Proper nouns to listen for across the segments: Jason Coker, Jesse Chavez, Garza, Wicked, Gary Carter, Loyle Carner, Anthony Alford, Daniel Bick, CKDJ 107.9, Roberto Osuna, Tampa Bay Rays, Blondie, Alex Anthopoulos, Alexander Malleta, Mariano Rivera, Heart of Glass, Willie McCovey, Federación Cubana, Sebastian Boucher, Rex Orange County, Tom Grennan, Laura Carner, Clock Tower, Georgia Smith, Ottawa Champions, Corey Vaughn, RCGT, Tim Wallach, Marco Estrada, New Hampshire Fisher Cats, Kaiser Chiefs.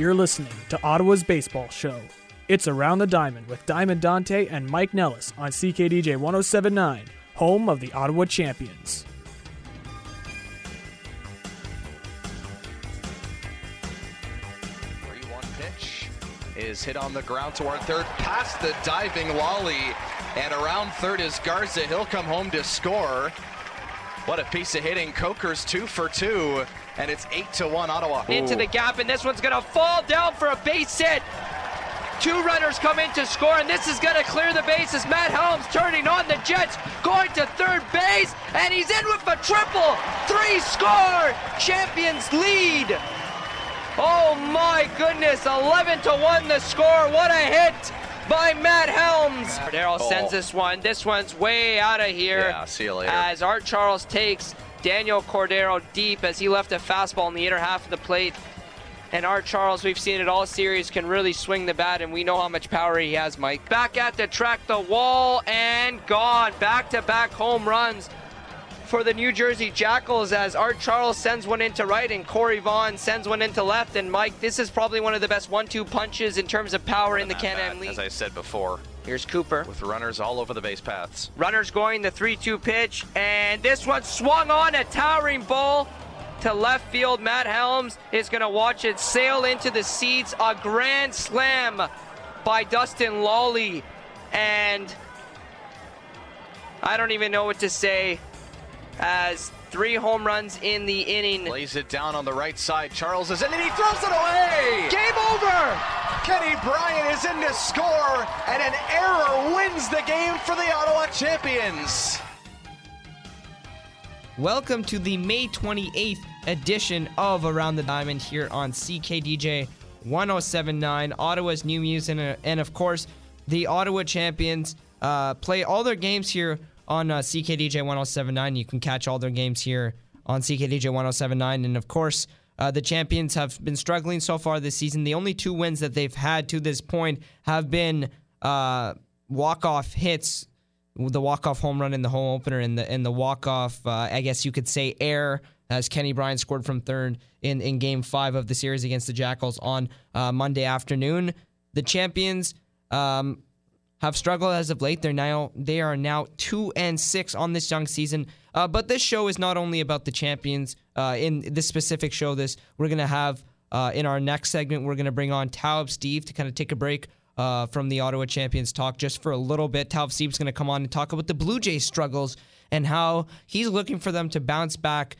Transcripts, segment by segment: You're listening to Ottawa's Baseball Show. It's Around the Diamond with Diamond Dante and Mike Nellis on CKDJ 107.9, home of the Ottawa Champions. Is hit on the ground toward third, past the diving Lolly, and around third is Garza. He'll come home to score. What a piece of hitting. Coker's 2 for 2, and it's 8-1 Ottawa. Into the gap, and this one's gonna fall down for a base hit. Two runners come in to score, and this is gonna clear the bases. Matt Helms turning on the jets, going to third base, and he's in with a triple. Three score, Champions lead. Oh my goodness, 11-1 the score. What a hit by Matt Helms. Darrell sends this one. This one's way out of here. Yeah, see you later. As Art Charles takes Daniel Cordero deep as he left a fastball in the inner half of the plate. And Art Charles, we've seen it all series, can really swing the bat, and we know how much power he has, Mike. Back at the track, the wall, and gone. Back-to-back home runs for the New Jersey Jackals as Art Charles sends one into right and Corey Vaughn sends one into left. And Mike, this is probably one of the best 1-2 punches in terms of power in the Can-Am League. As I said before. Here's Cooper. With runners all over the base paths. Runners going, the 3-2 pitch, and this one swung on, a towering ball to left field. Matt Helms is gonna watch it sail into the seats. A grand slam by Dustin Lolly. And I don't even know what to say. As three home runs in the inning. Lays it down on the right side. Charles is in and he throws it away. Game over. Kenny Bryant is in to score, and an error wins the game for the Ottawa Champions. Welcome to the May 28th edition of Around the Diamond here on CKDJ 107.9. Ottawa's new music, and of course, the Ottawa Champions play all their games here on CKDJ 107.9. You can catch all their games here on CKDJ 107.9. And of course, the Champions have been struggling so far this season. The only two wins that they've had to this point have been walk-off hits, the walk-off home run in the home opener, and the walk-off, I guess you could say, air, as Kenny Bryant scored from third in Game 5 of the series against the Jackals on Monday afternoon. The Champions have struggled as of late. They are now 2-6 on this young season. But this show is not only about the Champions. In this specific show, we're gonna have in our next segment, we're gonna bring on Tao of Steve to kind of take a break from the Ottawa Champions talk just for a little bit. Tao of Steve's gonna come on and talk about the Blue Jays' struggles and how he's looking for them to bounce back.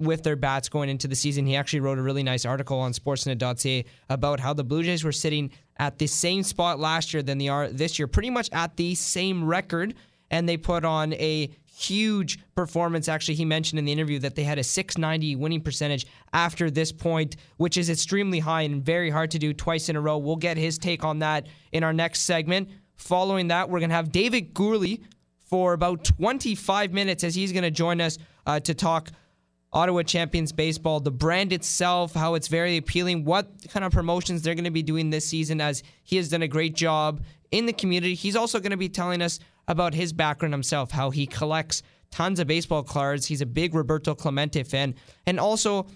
With their bats going into the season. He actually wrote a really nice article on Sportsnet.ca about how the Blue Jays were sitting at the same spot last year than they are this year, pretty much at the same record, and they put on a huge performance. Actually, he mentioned in the interview that they had a .690 winning percentage after this point, which is extremely high and very hard to do twice in a row. We'll get his take on that in our next segment. Following that, we're going to have David Gourley for about 25 minutes as he's going to join us to talk Ottawa Champions baseball, the brand itself, how it's very appealing, what kind of promotions they're going to be doing this season, as he has done a great job in the community. He's also going to be telling us about his background himself, how he collects tons of baseball cards. He's a big Roberto Clemente fan. And also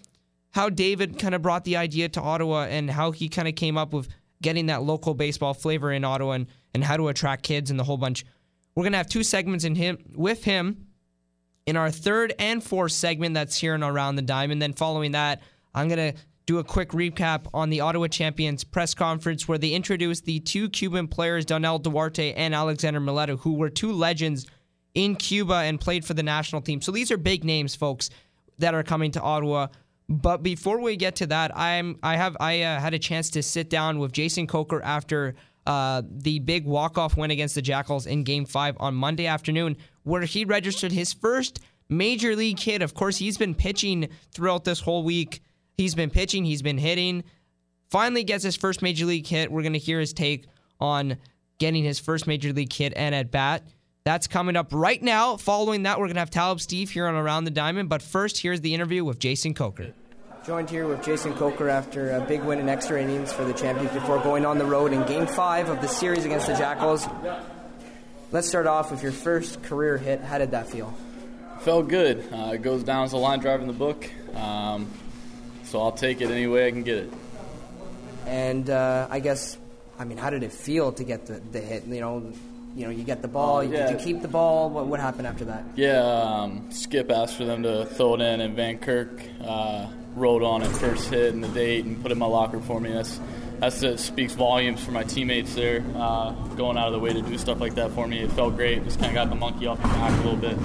how David kind of brought the idea to Ottawa and how he kind of came up with getting that local baseball flavor in Ottawa, and how to attract kids and the whole bunch. We're going to have two segments with him. In our third and fourth segment that's here and Around the Diamond. Then following that, I'm going to do a quick recap on the Ottawa Champions press conference where they introduced the two Cuban players, Donell Duarte and Alexander Malleta, who were two legends in Cuba and played for the national team. So these are big names, folks, that are coming to Ottawa. But before we get to that, I had a chance to sit down with Jason Coker after the big walk-off win against the Jackals in Game 5 on Monday afternoon, where he registered his first major league hit. Of course, he's been pitching throughout this whole week. He's been pitching, he's been hitting. Finally gets his first major league hit. We're going to hear his take on getting his first major league hit and at bat. That's coming up right now. Following that, we're going to have Talib Steve here on Around the Diamond. But first, here's the interview with Jason Coker. Joined here with Jason Coker after a big win in extra innings for the Champions before going on the road in Game 5 of the series against the Jackals. Let's start off with your first career hit. How did that feel? Felt good. It goes down as a line drive in the book, so I'll take it any way I can get it. And I guess, I mean, how did it feel to get the hit? You know, you get the ball. Yeah. Did you keep the ball? What happened after that? Yeah, Skip asked for them to throw it in, and Van Kirk rolled on it first hit in the date and put it in my locker for me. That speaks volumes for my teammates there, going out of the way to do stuff like that for me. It felt great. Just kind of got the monkey off the back a little bit.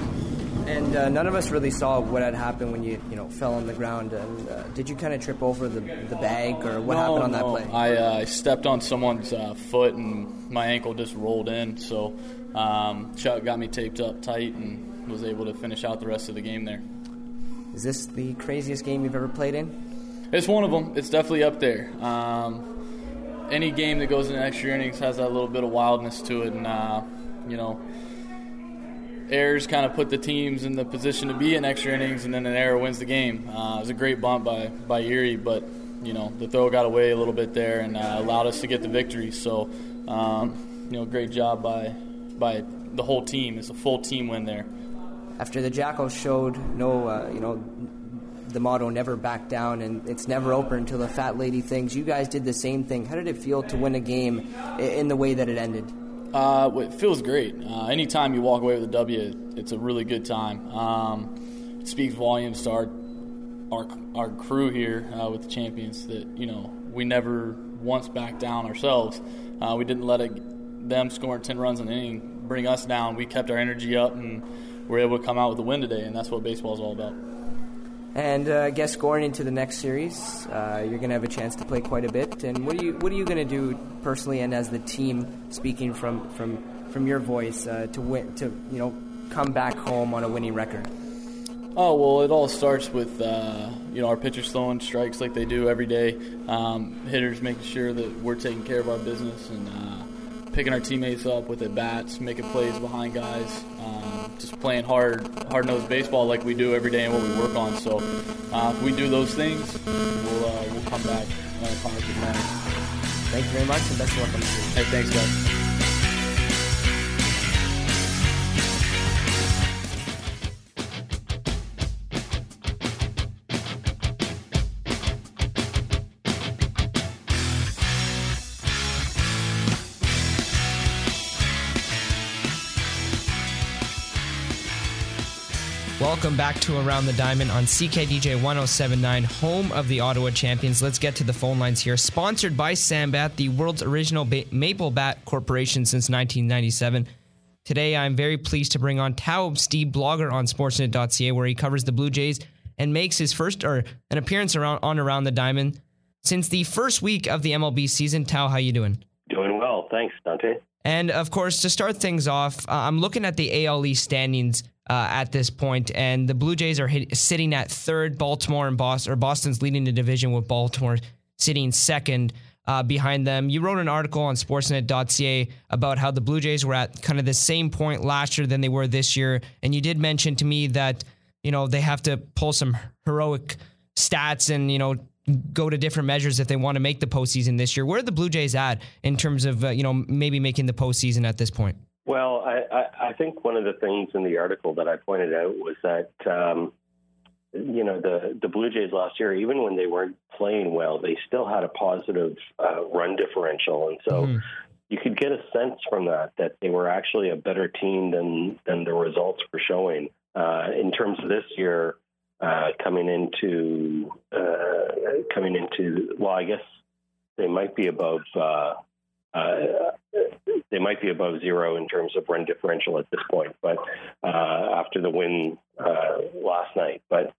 And none of us really saw what had happened when you fell on the ground. And, did you kind of trip over the bag, or what happened on that play? I stepped on someone's foot, and my ankle just rolled in. So Chuck got me taped up tight and was able to finish out the rest of the game there. Is this the craziest game you've ever played in? It's one of them. It's definitely up there. Any game that goes into extra innings has that little bit of wildness to it, and errors kind of put the teams in the position to be in extra innings, and then an error wins the game. It was a great bunt by Erie, but, the throw got away a little bit there and allowed us to get the victory. So, great job by the whole team. It's a full team win there. After the Jackals showed the motto, never back down, and it's never open until the fat lady things, you guys did the same thing. How did it feel to win a game in the way that it ended? It feels great. Anytime you walk away with a W, it's a really good time. It speaks volumes to our crew here with the champions that, we never once backed down ourselves. We didn't let them scoring 10 runs in an inning bring us down. We kept our energy up, and we were able to come out with a win today, and that's what baseball is all about. And I guess going into the next series, you're going to have a chance to play quite a bit. And what are you going to do personally and as the team, speaking from your voice, to win, to come back home on a winning record? Oh, well, it all starts with our pitchers throwing strikes like they do every day, hitters making sure that we're taking care of our business and picking our teammates up with at bats, making plays behind guys. Just playing hard-nosed baseball like we do every day and what we work on. So if we do those things, we'll come back on a positive manner. Thank you very much, and best of luck on the season. Hey, thanks, guys. Welcome back to Around the Diamond on CKDJ 107.9, home of the Ottawa Champions. Let's get to the phone lines here. Sponsored by Sambat, the world's original maple bat corporation since 1997. Today, I'm very pleased to bring on Tao of Steve, blogger on Sportsnet.ca, where he covers the Blue Jays and makes his first appearance on Around the Diamond since the first week of the MLB season. Tao, how you doing? Doing well, thanks, Dante. And of course, to start things off, I'm looking at the AL East standings at this point, and the Blue Jays are sitting at third. Baltimore and Boston's leading the division, with Baltimore sitting second behind them. You wrote an article on Sportsnet.ca about how the Blue Jays were at kind of the same point last year than they were this year, and you did mention to me that they have to pull some heroic stats and go to different measures if they want to make the postseason this year. Where are the Blue Jays at in terms of maybe making the postseason at this point? Well, I think one of the things in the article that I pointed out was that, the Blue Jays last year, even when they weren't playing well, they still had a positive run differential. And so you could get a sense from that they were actually a better team than the results were showing. In terms of this year, coming into, well, I guess they might be above they might be above zero in terms of run differential at this point, but after the win last night. But,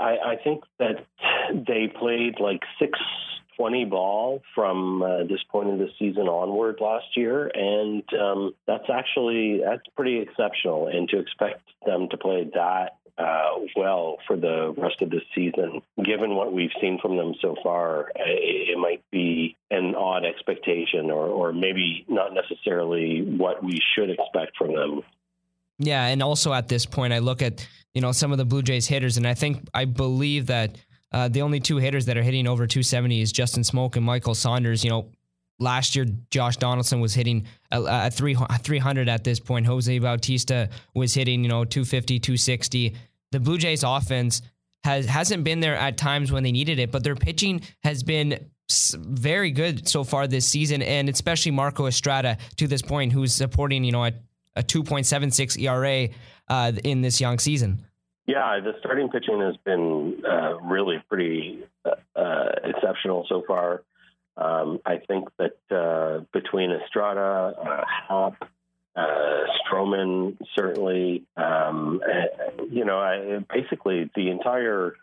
I think that they played like 620 ball from this point of the season onward last year, and that's pretty exceptional. And to expect them to play that well for the rest of the season, given what we've seen from them so far, it might be an odd expectation or maybe not necessarily what we should expect from them. Yeah, and also at this point, I look at, some of the Blue Jays hitters, and I believe that the only two hitters that are hitting over 270 is Justin Smoak and Michael Saunders. Last year, Josh Donaldson was hitting a 300 at this point. Jose Bautista was hitting, 250, 260. The Blue Jays offense hasn't been there at times when they needed it, but their pitching has been very good so far this season, and especially Marco Estrada to this point, who's supporting, you know, a 2.76 ERA in this young season. Yeah, the starting pitching has been really pretty exceptional so far. I think that between Estrada, Hop, Stroman, certainly, you know, basically the entire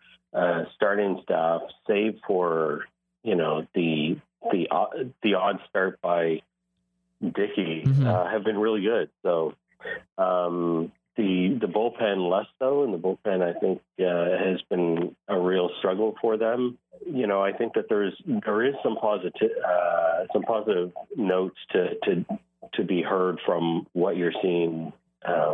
starting staff, save for, you know, the odd start by Dickey, have been really good. So the bullpen less so, and the bullpen, I think, has been a real struggle for them. You know, I think that there is some positive notes to be heard from what you're seeing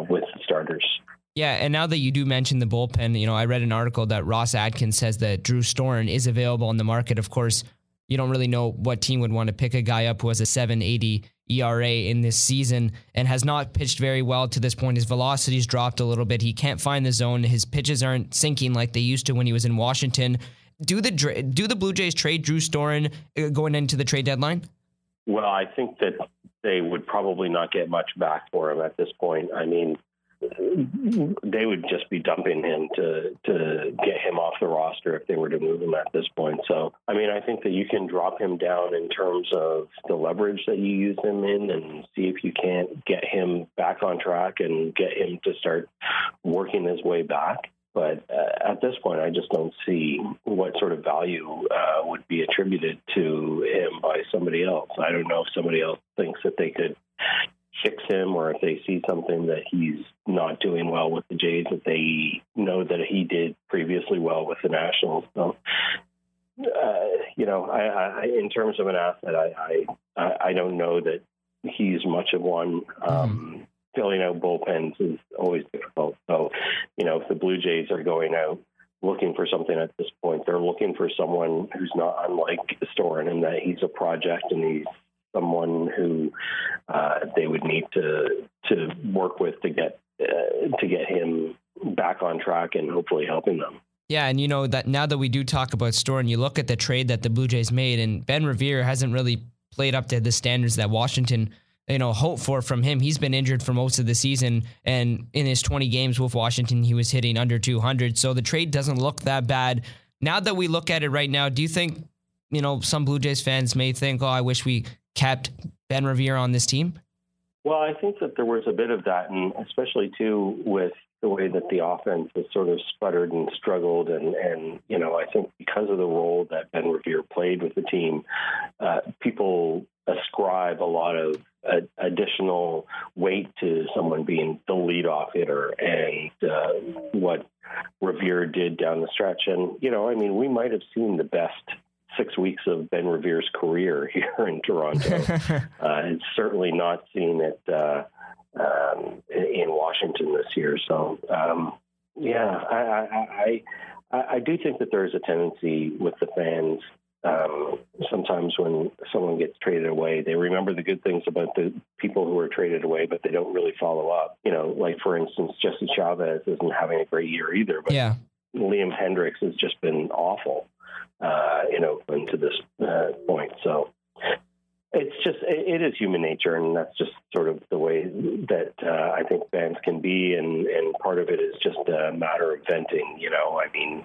with the starters. Yeah, and now that you do mention the bullpen, you know, I read an article that Ross Atkins says that Drew Storen is available on the market. Of course, you don't really know what team would want to pick a guy up who has a 7.80 ERA in this season and has not pitched very well to this point. His velocity's dropped a little bit. He can't find the zone. His pitches aren't sinking like they used to when he was in Washington. Do the Blue Jays trade Drew Storen going into the trade deadline? Well, I think that they would probably not get much back for him at this point. I mean, they would just be dumping him to get him off the roster if they were to move him at this point. So, I mean, I think that you can drop him down in terms of the leverage that you use him in and see if you can't get him back on track and get him to start working his way back. But at this point, I just don't see what sort of value would be attributed to him by somebody else. I don't know if somebody else thinks that they could fix him, or if they see something that he's not doing well with the Jays that they know that he did previously well with the Nationals. So, you know, I in terms of an asset, I don't know that he's much of one. Filling out bullpens is always difficult. So, you know, if the Blue Jays are going out looking for something at this point, they're looking for someone who's not unlike Storen in that he's a project and he's someone who they would need to work with to get him back on track and hopefully helping them. Yeah, and you know that now that we do talk about Storen, you look at the trade that the Blue Jays made, and Ben Revere hasn't really played up to the standards that Washington, you know, hoped for from him. He's been injured for most of the season, and in his 20 games with Washington, he was hitting under 200. So the trade doesn't look that bad. Now that we look at it right now, do you think, you know, some Blue Jays fans may think, oh, I wish we kept Ben Revere on this team? Well, I think that there was a bit of that, and especially too with the way that the offense has sort of sputtered and struggled. And you know, I think because of the role that Ben Revere played with the team, people ascribe a lot of additional weight to someone being the leadoff hitter and what Revere did down the stretch. And, you know, I mean, we might have seen the best 6 weeks of Ben Revere's career here in Toronto. It's certainly not seen it in Washington this year. So, yeah, I do think that there is a tendency with the fans. Sometimes when someone gets traded away, they remember the good things about the people who were traded away, but they don't really follow up. You know, like, for instance, Jesse Chavez isn't having a great year either, but yeah, Liam Hendricks has just been awful in Oakland to this point. So it's just, it is human nature, and that's just sort of the way that I think fans can be, and part of it is just a matter of venting, you know, I mean,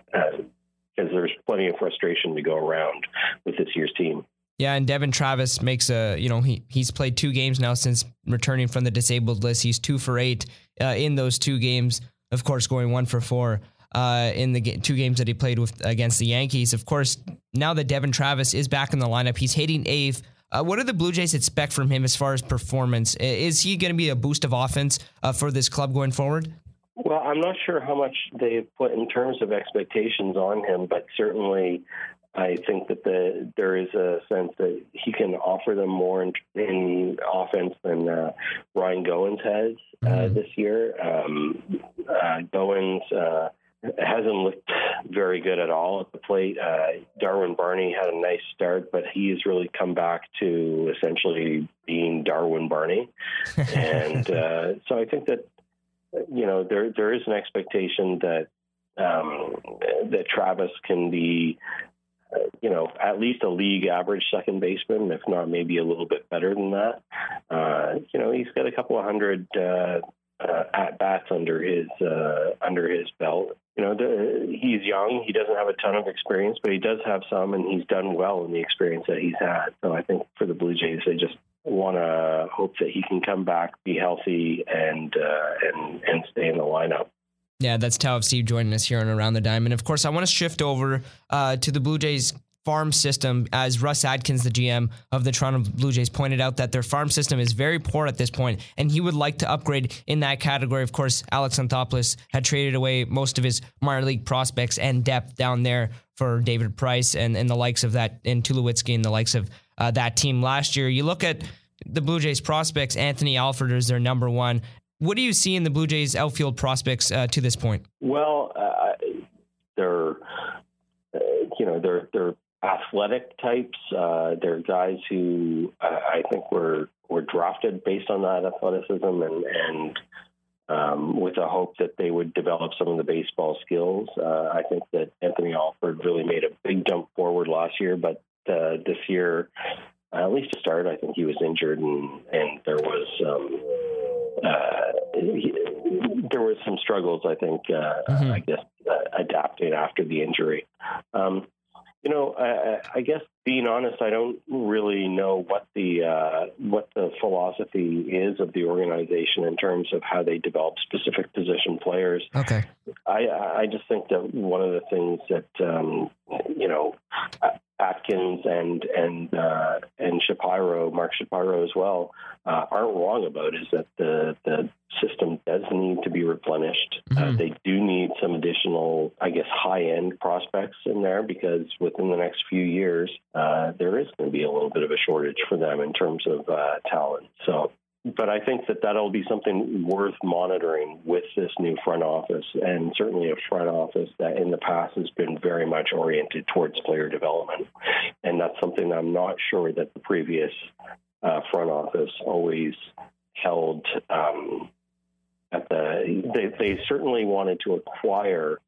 because there's plenty of frustration to go around with this year's team. Yeah, and Devin Travis makes he's played 2 games now since returning from the disabled list. He's 2-for-8 in those 2 games, of course, going 1-for-4. In the 2 games that he played with against the Yankees. Of course, now that Devin Travis is back in the lineup, he's hitting eighth. What do the Blue Jays expect from him as far as performance? Is he going to be a boost of offense for this club going forward? Well, I'm not sure how much they've put in terms of expectations on him, but certainly I think that there is a sense that he can offer them more in offense than Ryan Goins has this year. Goins... It hasn't looked very good at all at the plate. Darwin Barney had a nice start, but he's really come back to essentially being Darwin Barney. And so I think that, you know, there is an expectation that that Travis can be you know, at least a league average second baseman, if not maybe a little bit better than that. You know, he's got a couple of hundred at bats under his belt. You know, he's young. He doesn't have a ton of experience, but he does have some, and he's done well in the experience that he's had. So I think for the Blue Jays, they just want to hope that he can come back, be healthy, and stay in the lineup. Yeah, that's Tao of Steve joining us here on Around the Diamond. Of course, I want to shift over to the Blue Jays' farm system, as Russ Adkins, the GM of the Toronto Blue Jays, pointed out that their farm system is very poor at this point, and he would like to upgrade in that category. Of course, Alex Anthopoulos had traded away most of his minor league prospects and depth down there for David Price and the likes of that, and Tulowitzki and the likes of that team last year. You look at the Blue Jays' prospects, Anthony Alford is their number one. What do you see in the Blue Jays' outfield prospects to this point? Well, they're you know, they're athletic types. They're guys who I think were drafted based on that athleticism and with a hope that they would develop some of the baseball skills. I think that Anthony Alford really made a big jump forward last year, but this year, at least to start, I think he was injured and there was there were some struggles, I think, I guess, adapting after the injury. You know, I guess being honest, I don't really know what the philosophy is of the organization in terms of how they develop specific position players. Okay, I just think that one of the things that you know, Atkins and Shapiro, Mark Shapiro as well, aren't wrong about is that the system does need to be replenished. Mm-hmm. They do need some additional, I guess, high-end prospects in there, because within the next few years, there is going to be a little bit of a shortage for them in terms of talent. So, but I think that that'll be something worth monitoring with this new front office, and certainly a front office that in the past has been very much oriented towards player development. And that's something I'm not sure that the previous front office always held at the. They certainly wanted to acquire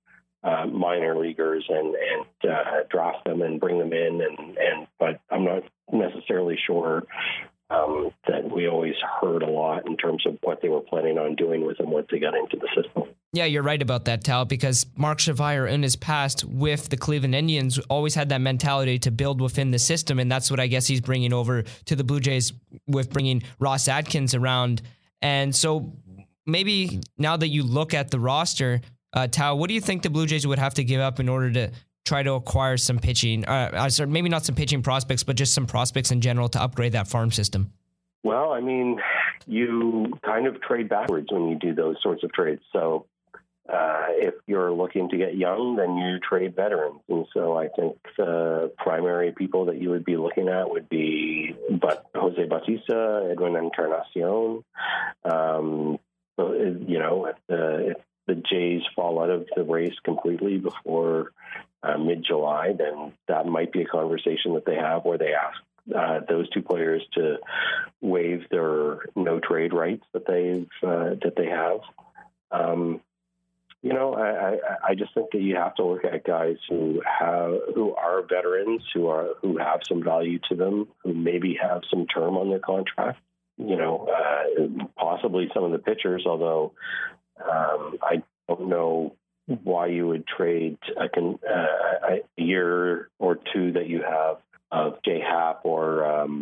minor leaguers and draft them and bring them in, and but I'm not necessarily sure that we always heard a lot in terms of what they were planning on doing with them once they got into the system. Yeah, you're right about that, Tal, because Mark Shapiro in his past with the Cleveland Indians always had that mentality to build within the system, and that's what I guess he's bringing over to the Blue Jays with bringing Ross Atkins around. And so maybe now that you look at the roster, Tao, what do you think the Blue Jays would have to give up in order to try to acquire some pitching, or maybe not some pitching prospects, but just some prospects in general to upgrade that farm system? Well, I mean, you kind of trade backwards when you do those sorts of trades. So if you're looking to get young, then you trade veterans. And so I think the primary people that you would be looking at would be Jose Bautista, Edwin Encarnacion. You know, if the Jays fall out of the race completely before mid-July, then that might be a conversation that they have where they ask those two players to waive their no-trade rights that they have. You know, I just think that you have to look at guys who are veterans, who have some value to them, who maybe have some term on their contract. You know, possibly some of the pitchers, although I don't know why you would trade a year or two that you have of J-Hap or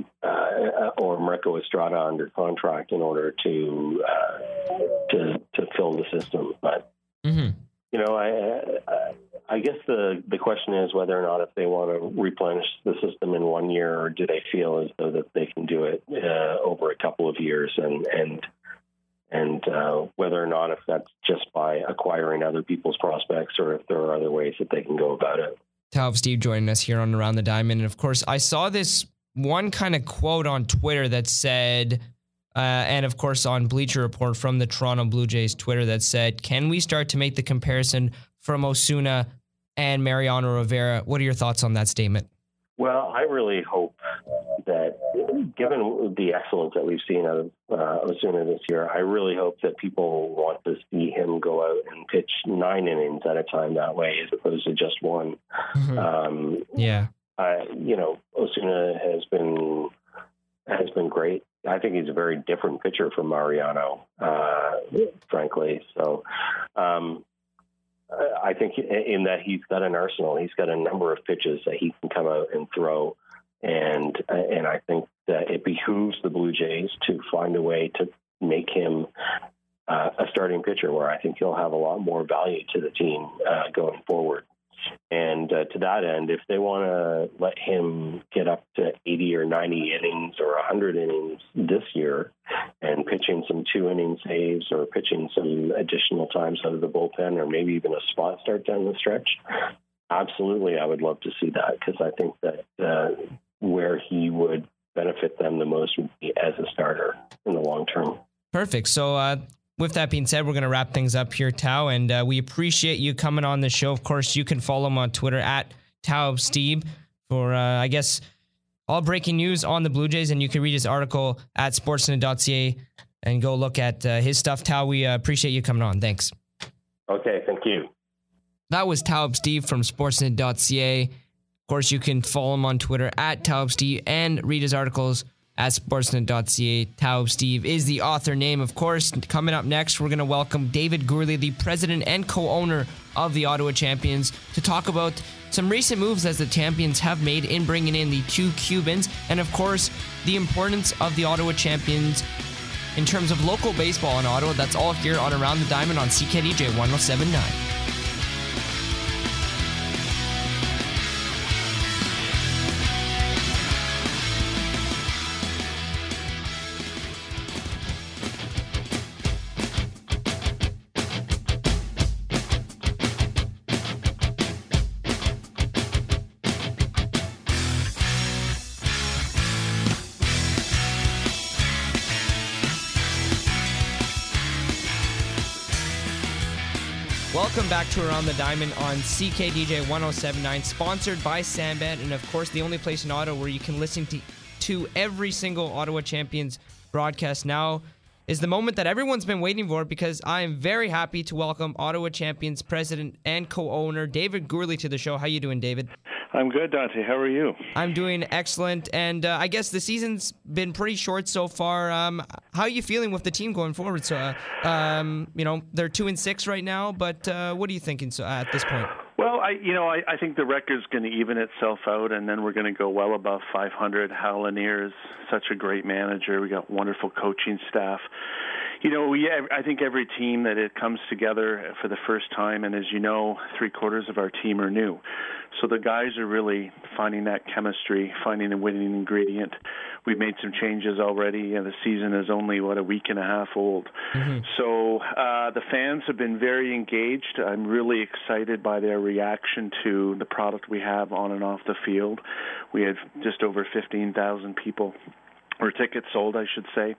Marco Estrada under contract in order to fill the system. But you know, I guess the question is whether or not if they want to replenish the system in 1 year, or do they feel as though that they can do it over a couple of years, and whether or not if that's just by acquiring other people's prospects, or if there are other ways that they can go about it. Tao of Steve joining us here on Around the Diamond. And of course, I saw this one kind of quote on Twitter that said, and of course on Bleacher Report from the Toronto Blue Jays Twitter, that said, can we start to make the comparison from Osuna and Mariano Rivera? What are your thoughts on that statement? Well, I really hope that, given the excellence that we've seen out of Osuna this year, I really hope that people want to see him go out and pitch 9 innings at a time that way, as opposed to just one. Mm-hmm. Yeah. Osuna has been great. I think he's a very different pitcher from Mariano, frankly. So I think in that he's got an arsenal. He's got a number of pitches that he can come out and throw. And I think that it behooves the Blue Jays to find a way to make him a starting pitcher, where I think he'll have a lot more value to the team going forward. And to that end, if they want to let him get up to 80 or 90 innings or 100 innings this year and pitching some 2-inning saves or pitching some additional times out of the bullpen or maybe even a spot start down the stretch, absolutely, I would love to see that, because I think that where he would benefit them the most would be as a starter in the long term. Perfect. So with that being said, we're going to wrap things up here, Tao, and we appreciate you coming on the show. Of course, you can follow him on Twitter at Tao of Steve for, I guess, all breaking news on the Blue Jays, and you can read his article at Sportsnet.ca and go look at his stuff. Tao, we appreciate you coming on. Thanks. Okay, thank you. That was Tao of Steve from Sportsnet.ca. Of course, you can follow him on Twitter at Tao of Steve and read his articles at sportsnet.ca. Tao of Steve is the author name, of course. Coming up next, we're going to welcome David Gourley, the president and co-owner of the Ottawa Champions, to talk about some recent moves that the Champions have made in bringing in the two Cubans, and of course, the importance of the Ottawa Champions in terms of local baseball in Ottawa. That's all here on Around the Diamond on CKDJ 107.9. Welcome back to Around the Diamond on CKDJ 107.9, sponsored by Sambat, and of course the only place in Ottawa where you can listen to every single Ottawa Champions broadcast. Now is the moment that everyone's been waiting for, because I am very happy to welcome Ottawa Champions president and co-owner David Gourley to the show. How you doing, David? I'm good, Dante. How are you? I'm doing excellent, and I guess the season's been pretty short so far. How are you feeling with the team going forward? So, they're 2-6 right now, but what are you thinking at this point? Well, I think the record's going to even itself out, and then we're going to go well above 500. Hal Lanier is such a great manager. We got wonderful coaching staff. I think every team that it comes together for the first time, and as you know, 3/4 of our team are new. So the guys are really finding that chemistry, finding the winning ingredient. We've made some changes already, and the season is only, a week and a half old. Mm-hmm. So the fans have been very engaged. I'm really excited by their reaction to the product we have on and off the field. We had just over 15,000 people, or tickets sold, I should say,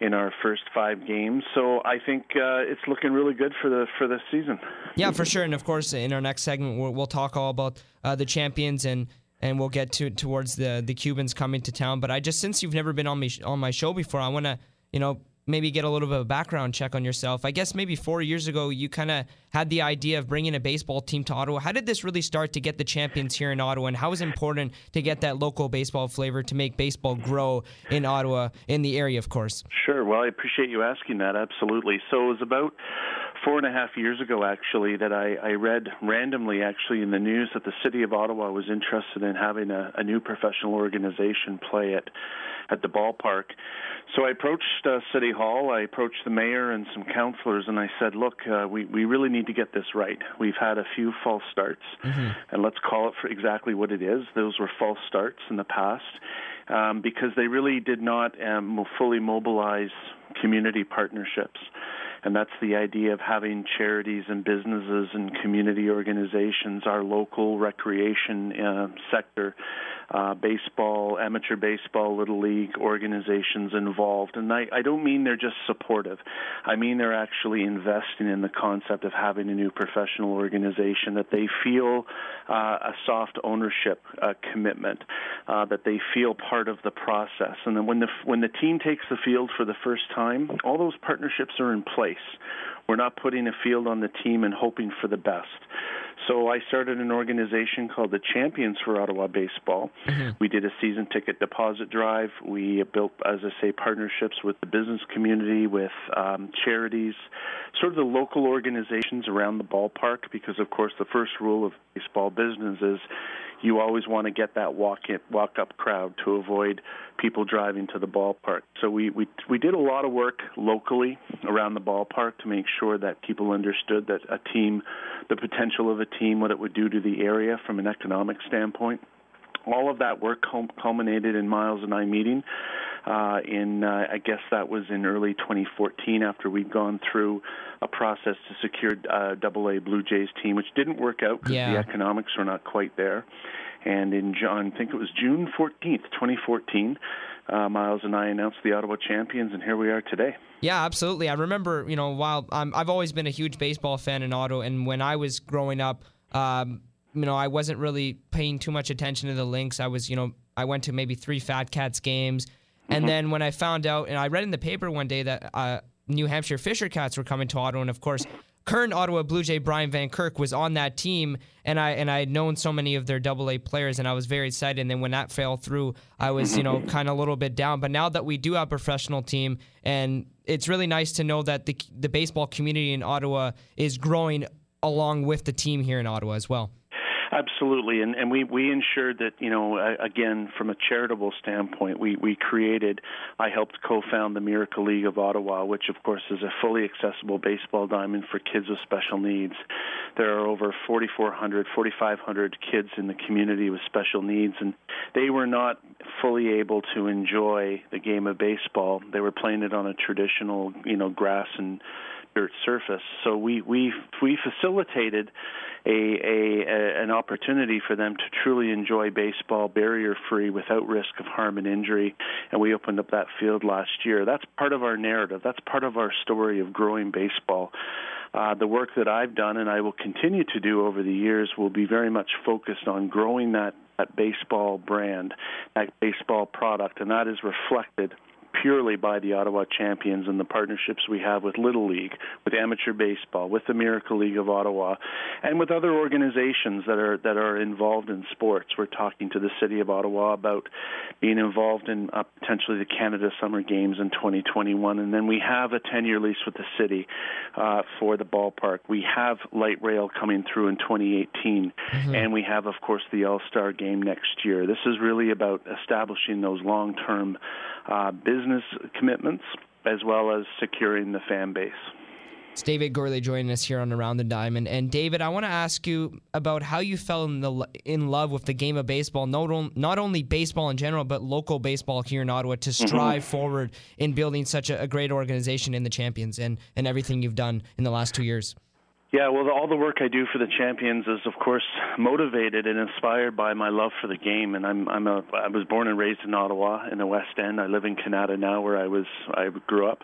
in our first 5 games. So I think it's looking really good for the season. Yeah, for sure. And of course, in our next segment, we'll talk all about the Champions, and we'll get towards the Cubans coming to town. But I just, since you've never been on my show before, I want to maybe get a little bit of a background check on yourself. I guess maybe 4 years ago, you kind of had the idea of bringing a baseball team to Ottawa. How did this really start to get the Champions here in Ottawa, and how is it important to get that local baseball flavor to make baseball grow in Ottawa, in the area, of course? Sure. Well, I appreciate you asking that. Absolutely. So it was about 4.5 years ago, actually, that I read randomly, actually, in the news that the city of Ottawa was interested in having a new professional organization play at the ballpark. So I approached City Hall, I approached the mayor and some councillors, and I said, look, we really need to get this right. We've had a few false starts, mm-hmm. and let's call it for exactly what it is. Those were false starts in the past, because they really did not fully mobilize community partnerships. And that's the idea of having charities and businesses and community organizations, our local recreation sector, baseball, amateur baseball, little league organizations involved. And I don't mean they're just supportive. I mean they're actually investing in the concept of having a new professional organization, that they feel a soft ownership commitment, that they feel part of the process. And then when the team takes the field for the first time, all those partnerships are in place. We're not putting a field on the team and hoping for the best. So I started an organization called the Champions for Ottawa Baseball. Mm-hmm. We did a season ticket deposit drive. We built, as I say, partnerships with the business community, with charities, sort of the local organizations around the ballpark, because, of course, the first rule of baseball business is you always want to get that walk-up crowd to avoid people driving to the ballpark. So we did a lot of work locally around the ballpark to make sure that people understood that a team, the potential of a team, what it would do to the area from an economic standpoint. All of that work culminated in Miles and I meeting. I guess that was in early 2014, after we'd gone through a process to secure AA Blue Jays team, which didn't work out because the economics were not quite there. And in June 14th, 2014, Miles and I announced the Ottawa Champions, and here we are today. Yeah, absolutely. I remember, while I've always been a huge baseball fan in Ottawa, and when I was growing up, I wasn't really paying too much attention to the links. I was, I went to maybe 3 Fat Cats games. And then when I found out, and I read in the paper one day that New Hampshire Fisher Cats were coming to Ottawa, and of course, current Ottawa Blue Jay Brian Van Kirk was on that team, and I had known so many of their AA players, and I was very excited. And then when that fell through, I was, kind of a little bit down. But now that we do have a professional team, and it's really nice to know that the baseball community in Ottawa is growing along with the team here in Ottawa as well. Absolutely, and we ensured that, again, from a charitable standpoint, I helped co-found the Miracle League of Ottawa, which, of course, is a fully accessible baseball diamond for kids with special needs. There are over 4,500 kids in the community with special needs, and they were not fully able to enjoy the game of baseball. They were playing it on a traditional, grass and dirt surface. So we facilitated an opportunity for them to truly enjoy baseball barrier-free without risk of harm and injury, and we opened up that field last year. That's part of our narrative. That's part of our story of growing baseball. The work that I've done and I will continue to do over the years will be very much focused on growing that baseball brand, that baseball product, and that is reflected purely by the Ottawa Champions and the partnerships we have with Little League, with amateur baseball, with the Miracle League of Ottawa, and with other organizations that are involved in sports. We're talking to the City of Ottawa about being involved in potentially the Canada Summer Games in 2021, and then we have a 10-year lease with the city for the ballpark. We have light rail coming through in 2018, and we have, of course, the All-Star Game next year. This is really about establishing those long-term business commitments, as well as securing the fan base. It's David Gourlay joining us here on Around the Diamond. And David, I want to ask you about how you fell in love with the game of baseball, not only baseball in general, but local baseball here in Ottawa, to strive forward in building such a great organization in the Champions and everything you've done in the last 2 years. Yeah, well, all the work I do for the Champions is, of course, motivated and inspired by my love for the game. And I was born and raised in Ottawa in the West End. I live in Kanata now, where I grew up.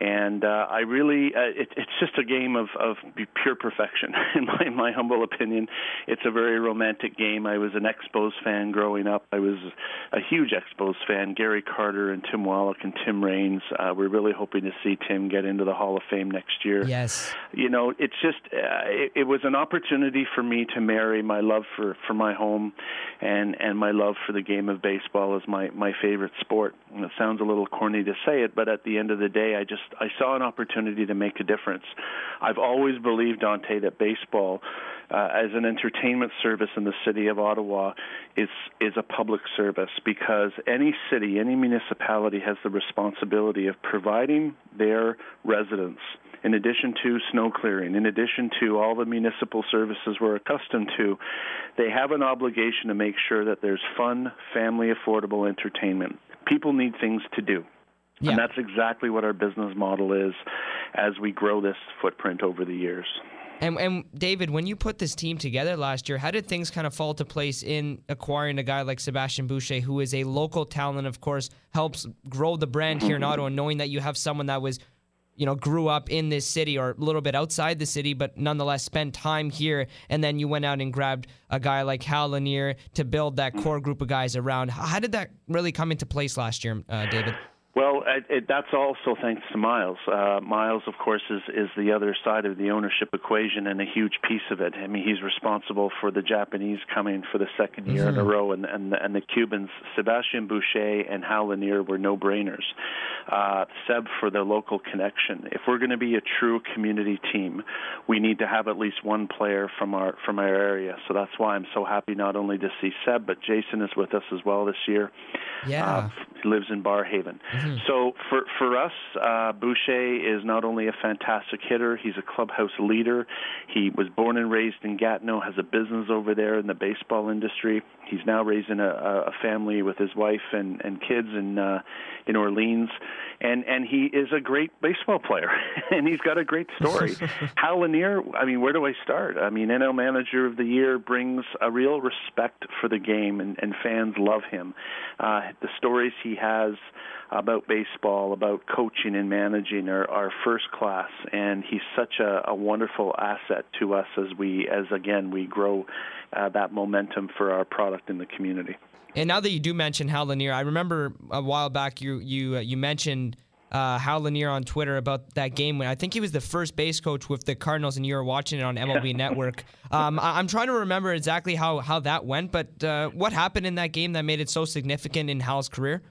And I really, it's just a game of pure perfection, in my humble opinion. It's a very romantic game. I was an Expos fan growing up. I was a huge Expos fan. Gary Carter and Tim Wallach and Tim Raines. We're really hoping to see Tim get into the Hall of Fame next year. Yes. It's just, it was an opportunity for me to marry my love for my home and my love for the game of baseball as my favorite sport. And it sounds a little corny to say it, but at the end of the day, I saw an opportunity to make a difference. I've always believed, Dante, that baseball, as an entertainment service in the City of Ottawa, is a public service, because any city, any municipality has the responsibility of providing their residents, in addition to snow clearing, in addition to all the municipal services we're accustomed to, they have an obligation to make sure that there's fun, family, affordable entertainment. People need things to do. Yeah. And that's exactly what our business model is as we grow this footprint over the years. And David, when you put this team together last year, how did things kind of fall into place in acquiring a guy like Sebastian Boucher, who is a local talent, of course, helps grow the brand here in Ottawa, knowing that you have someone that was, grew up in this city or a little bit outside the city, but nonetheless spent time here, and then you went out and grabbed a guy like Hal Lanier to build that core group of guys around. How did that really come into place last year, David? Well, that's also thanks to Miles. Miles, of course, is the other side of the ownership equation and a huge piece of it. I mean, he's responsible for the Japanese coming for the second year in a row, and the Cubans. Sebastian Boucher and Hal Lanier were no-brainers. Seb for the local connection. If we're going to be a true community team, we need to have at least one player from our area. So that's why I'm so happy not only to see Seb, but Jason is with us as well this year. Yeah, he lives in Barrhaven. Mm-hmm. So for us, Boucher is not only a fantastic hitter, he's a clubhouse leader. He was born and raised in Gatineau, has a business over there in the baseball industry. He's now raising a family with his wife and kids in Orleans. And he is a great baseball player, and he's got a great story. Hal Lanier, I mean, where do I start? I mean, NL Manager of the Year brings a real respect for the game, and fans love him. The stories he has about baseball, about coaching and managing are first class, and he's such a wonderful asset to us as we grow that momentum for our product in the community. And now that you do mention Hal Lanier, I remember a while back you mentioned Hal Lanier on Twitter about that game when I think he was the first base coach with the Cardinals, and you were watching it on MLB Network. I'm trying to remember exactly how that went, but what happened in that game that made it so significant in Hal's career?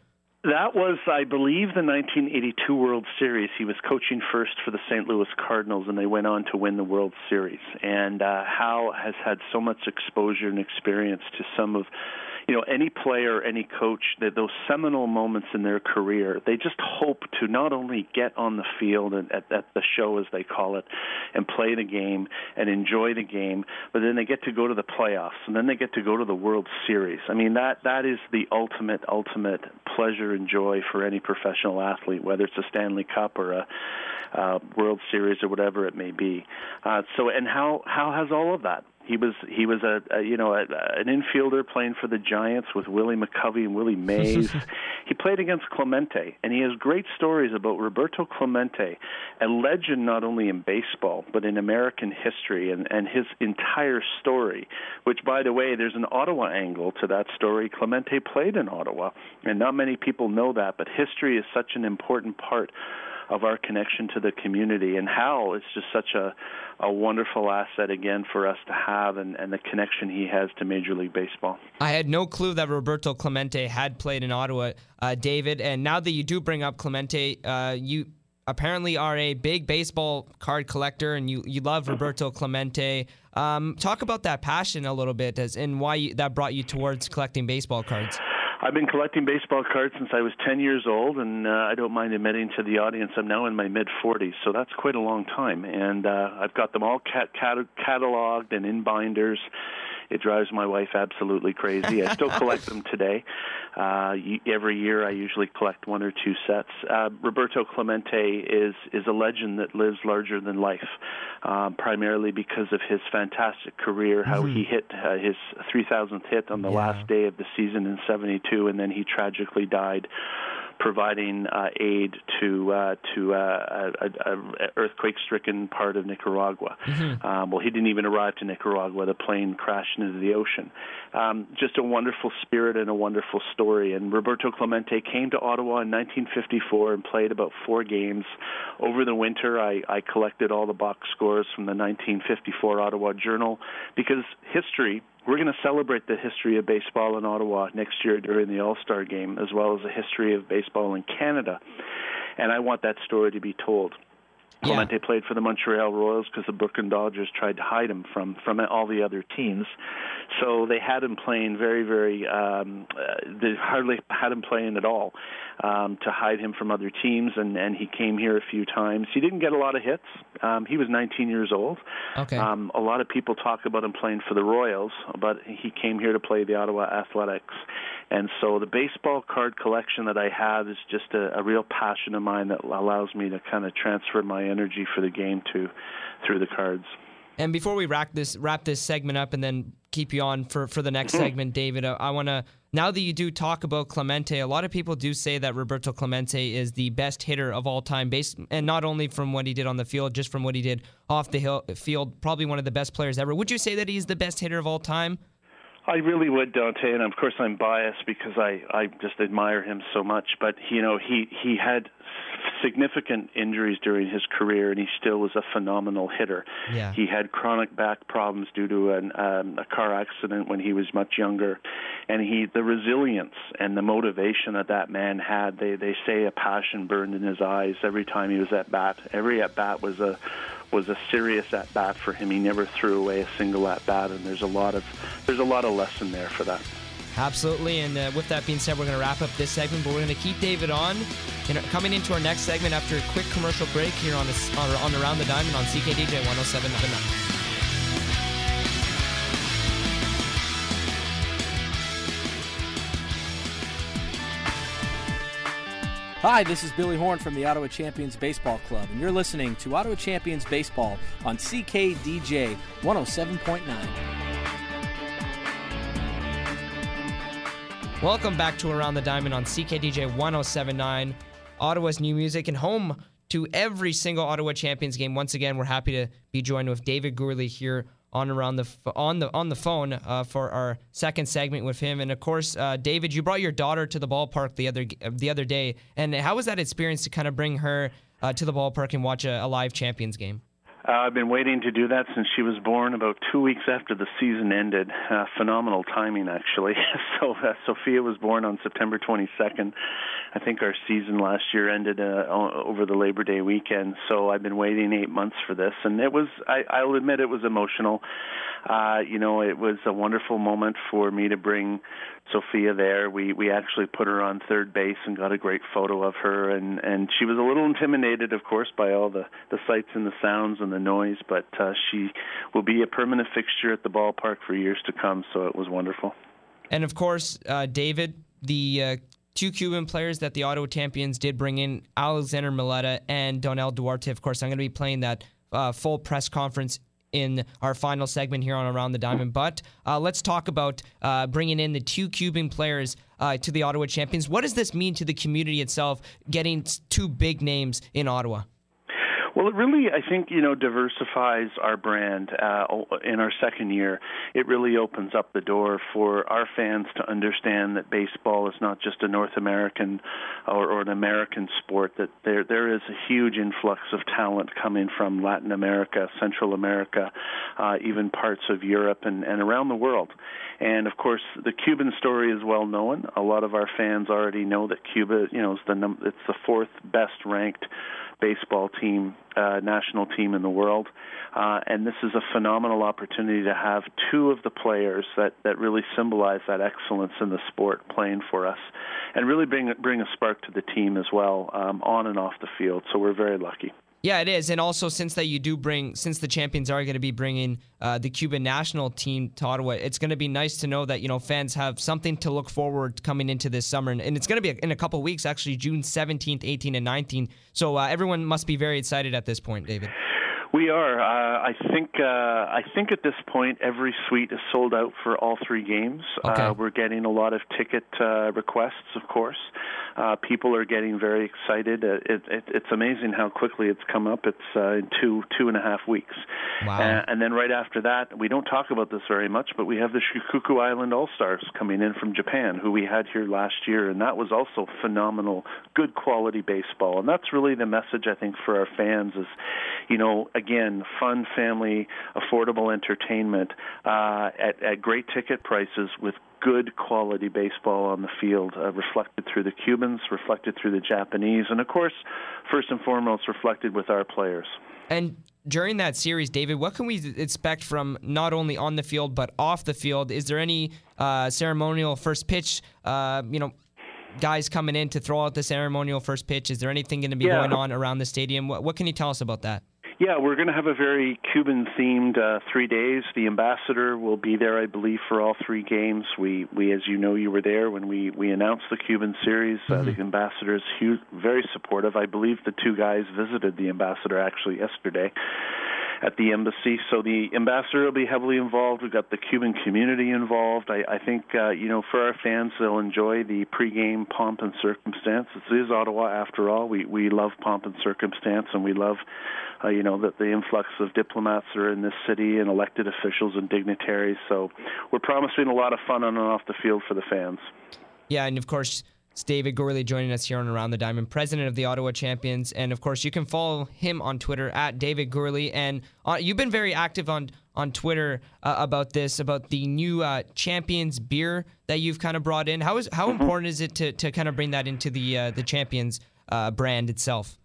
That was, I believe, the 1982 World Series. He was coaching first for the St. Louis Cardinals, and they went on to win the World Series. And Hal has had so much exposure and experience to some of, you know, any player, any coach, that those seminal moments in their career, they just hope to not only get on the field and at the show, as they call it, and play the game and enjoy the game, but then they get to go to the playoffs, and then they get to go to the World Series. I mean, that is the ultimate pleasure and joy for any professional athlete, whether it's a Stanley Cup or a World Series or whatever it may be. And Hal has all of that. He was an infielder playing for the Giants with Willie McCovey and Willie Mays. He played against Clemente, and he has great stories about Roberto Clemente, a legend not only in baseball but in American history, and his entire story, which, by the way, there's an Ottawa angle to that story. Clemente played in Ottawa, and not many people know that, but history is such an important part of our connection to the community. And Hal is just such a wonderful asset, again, for us to have, and the connection he has to Major League Baseball. I had no clue that Roberto Clemente had played in Ottawa, David. And now that you do bring up Clemente, you apparently are a big baseball card collector, and you love Roberto Clemente. Talk about that passion a little bit and why that brought you towards collecting baseball cards. I've been collecting baseball cards since I was 10 years old, and I don't mind admitting to the audience, I'm now in my mid-40s, so that's quite a long time. And I've got them all cataloged and in binders. It drives my wife absolutely crazy. I still collect them today. Every year I usually collect one or two sets. Roberto Clemente is a legend that lives larger than life, primarily because of his fantastic career, how he hit his 3,000th hit on the last day of the season in 72, and then he tragically died, providing aid to an earthquake-stricken part of Nicaragua. Well, he didn't even arrive to Nicaragua. The plane crashed into the ocean. Just a wonderful spirit and a wonderful story. And Roberto Clemente came to Ottawa in 1954 and played about 4 games. Over the winter, I collected all the box scores from the 1954 Ottawa Journal, because history... We're going to celebrate the history of baseball in Ottawa next year during the All-Star Game, as well as the history of baseball in Canada. And I want that story to be told. Yeah. Clemente played for the Montreal Royals because the Brooklyn Dodgers tried to hide him from all the other teams. So they had him playing very, very they hardly had him playing at all to hide him from other teams, and he came here a few times. He didn't get a lot of hits. He was 19 years old. Okay. A lot of people talk about him playing for the Royals, but he came here to play the Ottawa Athletics. And so the baseball card collection that I have is just a real passion of mine that allows me to kind of transfer my energy for the game through the cards. And before we wrap this segment up and then keep you on for the next segment, David, I want to, now that you do talk about Clemente, a lot of people do say that Roberto Clemente is the best hitter of all time, and not only from what he did on the field, just from what he did off the field, probably one of the best players ever. Would you say that he's the best hitter of all time? I really would, Dante, and of course I'm biased because I just admire him so much. But, you know, he had significant injuries during his career, and he still was a phenomenal hitter. Yeah. He had chronic back problems due to a car accident when he was much younger. And the resilience and the motivation that that man had, they say a passion burned in his eyes every time he was at bat. Every at bat was a serious at bat for him. He never threw away a single at bat, and there's a lot of lesson there for that. Absolutely, and with that being said, we're going to wrap up this segment, but we're going to keep David on, and coming into our next segment after a quick commercial break here on Around the Diamond on CKDJ 107.9. Hi, this is Billy Horn from the Ottawa Champions Baseball Club, and you're listening to Ottawa Champions Baseball on CKDJ 107.9. Welcome back to Around the Diamond on CKDJ 107.9, Ottawa's new music and home to every single Ottawa Champions game. Once again, we're happy to be joined with David Gourley here on the phone for our second segment with him. And of course, David, you brought your daughter to the ballpark the other day. And how was that experience to kind of bring her to the ballpark and watch a live Champions game? I've been waiting to do that since she was born, about 2 weeks after the season ended. Phenomenal timing, actually. So Sophia was born on September 22nd. I think our season last year ended over the Labor Day weekend. So I've been waiting 8 months for this, and it was, I'll admit, it was emotional. You know, it was a wonderful moment for me to bring Sophia there. We actually put her on third base and got a great photo of her, and she was a little intimidated, of course, by all the sights and the sounds and the noise, but she will be a permanent fixture at the ballpark for years to come, so it was wonderful. And of course, David, the two Cuban players that the Ottawa Champions did bring in, Alexander Malleta and Donell Duarte. Of course, I'm going to be playing that full press conference in our final segment here on Around the Diamond. But let's talk about bringing in the two Cuban players to the Ottawa Champions. What does this mean to the community itself, getting two big names in Ottawa? Well, it really, I think, you know, diversifies our brand in our second year. It really opens up the door for our fans to understand that baseball is not just a North American or an American sport, that there is a huge influx of talent coming from Latin America, Central America, even parts of Europe and around the world. And, of course, the Cuban story is well known. A lot of our fans already know that Cuba, you know, is it's the fourth best-ranked baseball team, national team in the world. And this is a phenomenal opportunity to have two of the players that really symbolize that excellence in the sport playing for us and really bring a spark to the team as well, on and off the field. So we're very lucky. Yeah, it is. And also, since the Champions are going to be bringing the Cuban national team to Ottawa, it's going to be nice to know that, you know, fans have something to look forward coming into this summer. And it's going to be in a couple of weeks, actually, June 17th, 18th, and 19th. So everyone must be very excited at this point, David. We are. I think at this point every suite is sold out for all three games. Okay. We're getting a lot of ticket requests, of course. People are getting very excited. It's amazing how quickly it's come up. It's in two and a half weeks. Wow. And then right after that, we don't talk about this very much, but we have the Shikoku Island All-Stars coming in from Japan, who we had here last year, and that was also phenomenal, good quality baseball. And that's really the message, I think, for our fans is, you know, again, fun, family, affordable entertainment at great ticket prices with good quality baseball on the field, reflected through the Cubans, reflected through the Japanese, and of course, first and foremost, reflected with our players. And during that series, David, what can we expect from not only on the field but off the field? Is there any ceremonial first pitch, guys coming in to throw out the ceremonial first pitch? Is there anything going to be going on around the stadium? What can you tell us about that? Yeah, we're going to have a very Cuban-themed 3 days. The ambassador will be there, I believe, for all three games. We as you know, you were there when we announced the Cuban series. The ambassador is huge, very supportive. I believe the two guys visited the ambassador actually yesterday. at the embassy. So the ambassador will be heavily involved. We've got the Cuban community involved. I think, for our fans, they'll enjoy the pregame pomp and circumstance. It is Ottawa, after all. We love pomp and circumstance, and we love, that the influx of diplomats are in this city and elected officials and dignitaries. So we're promising a lot of fun on and off the field for the fans. Yeah, and of course, it's David Gourley joining us here on Around the Diamond, president of the Ottawa Champions. And, of course, you can follow him on Twitter, @DavidGourley. And you've been very active on Twitter about this, about the new Champions beer that you've kind of brought in. How important is it to kind of bring that into the Champions brand itself?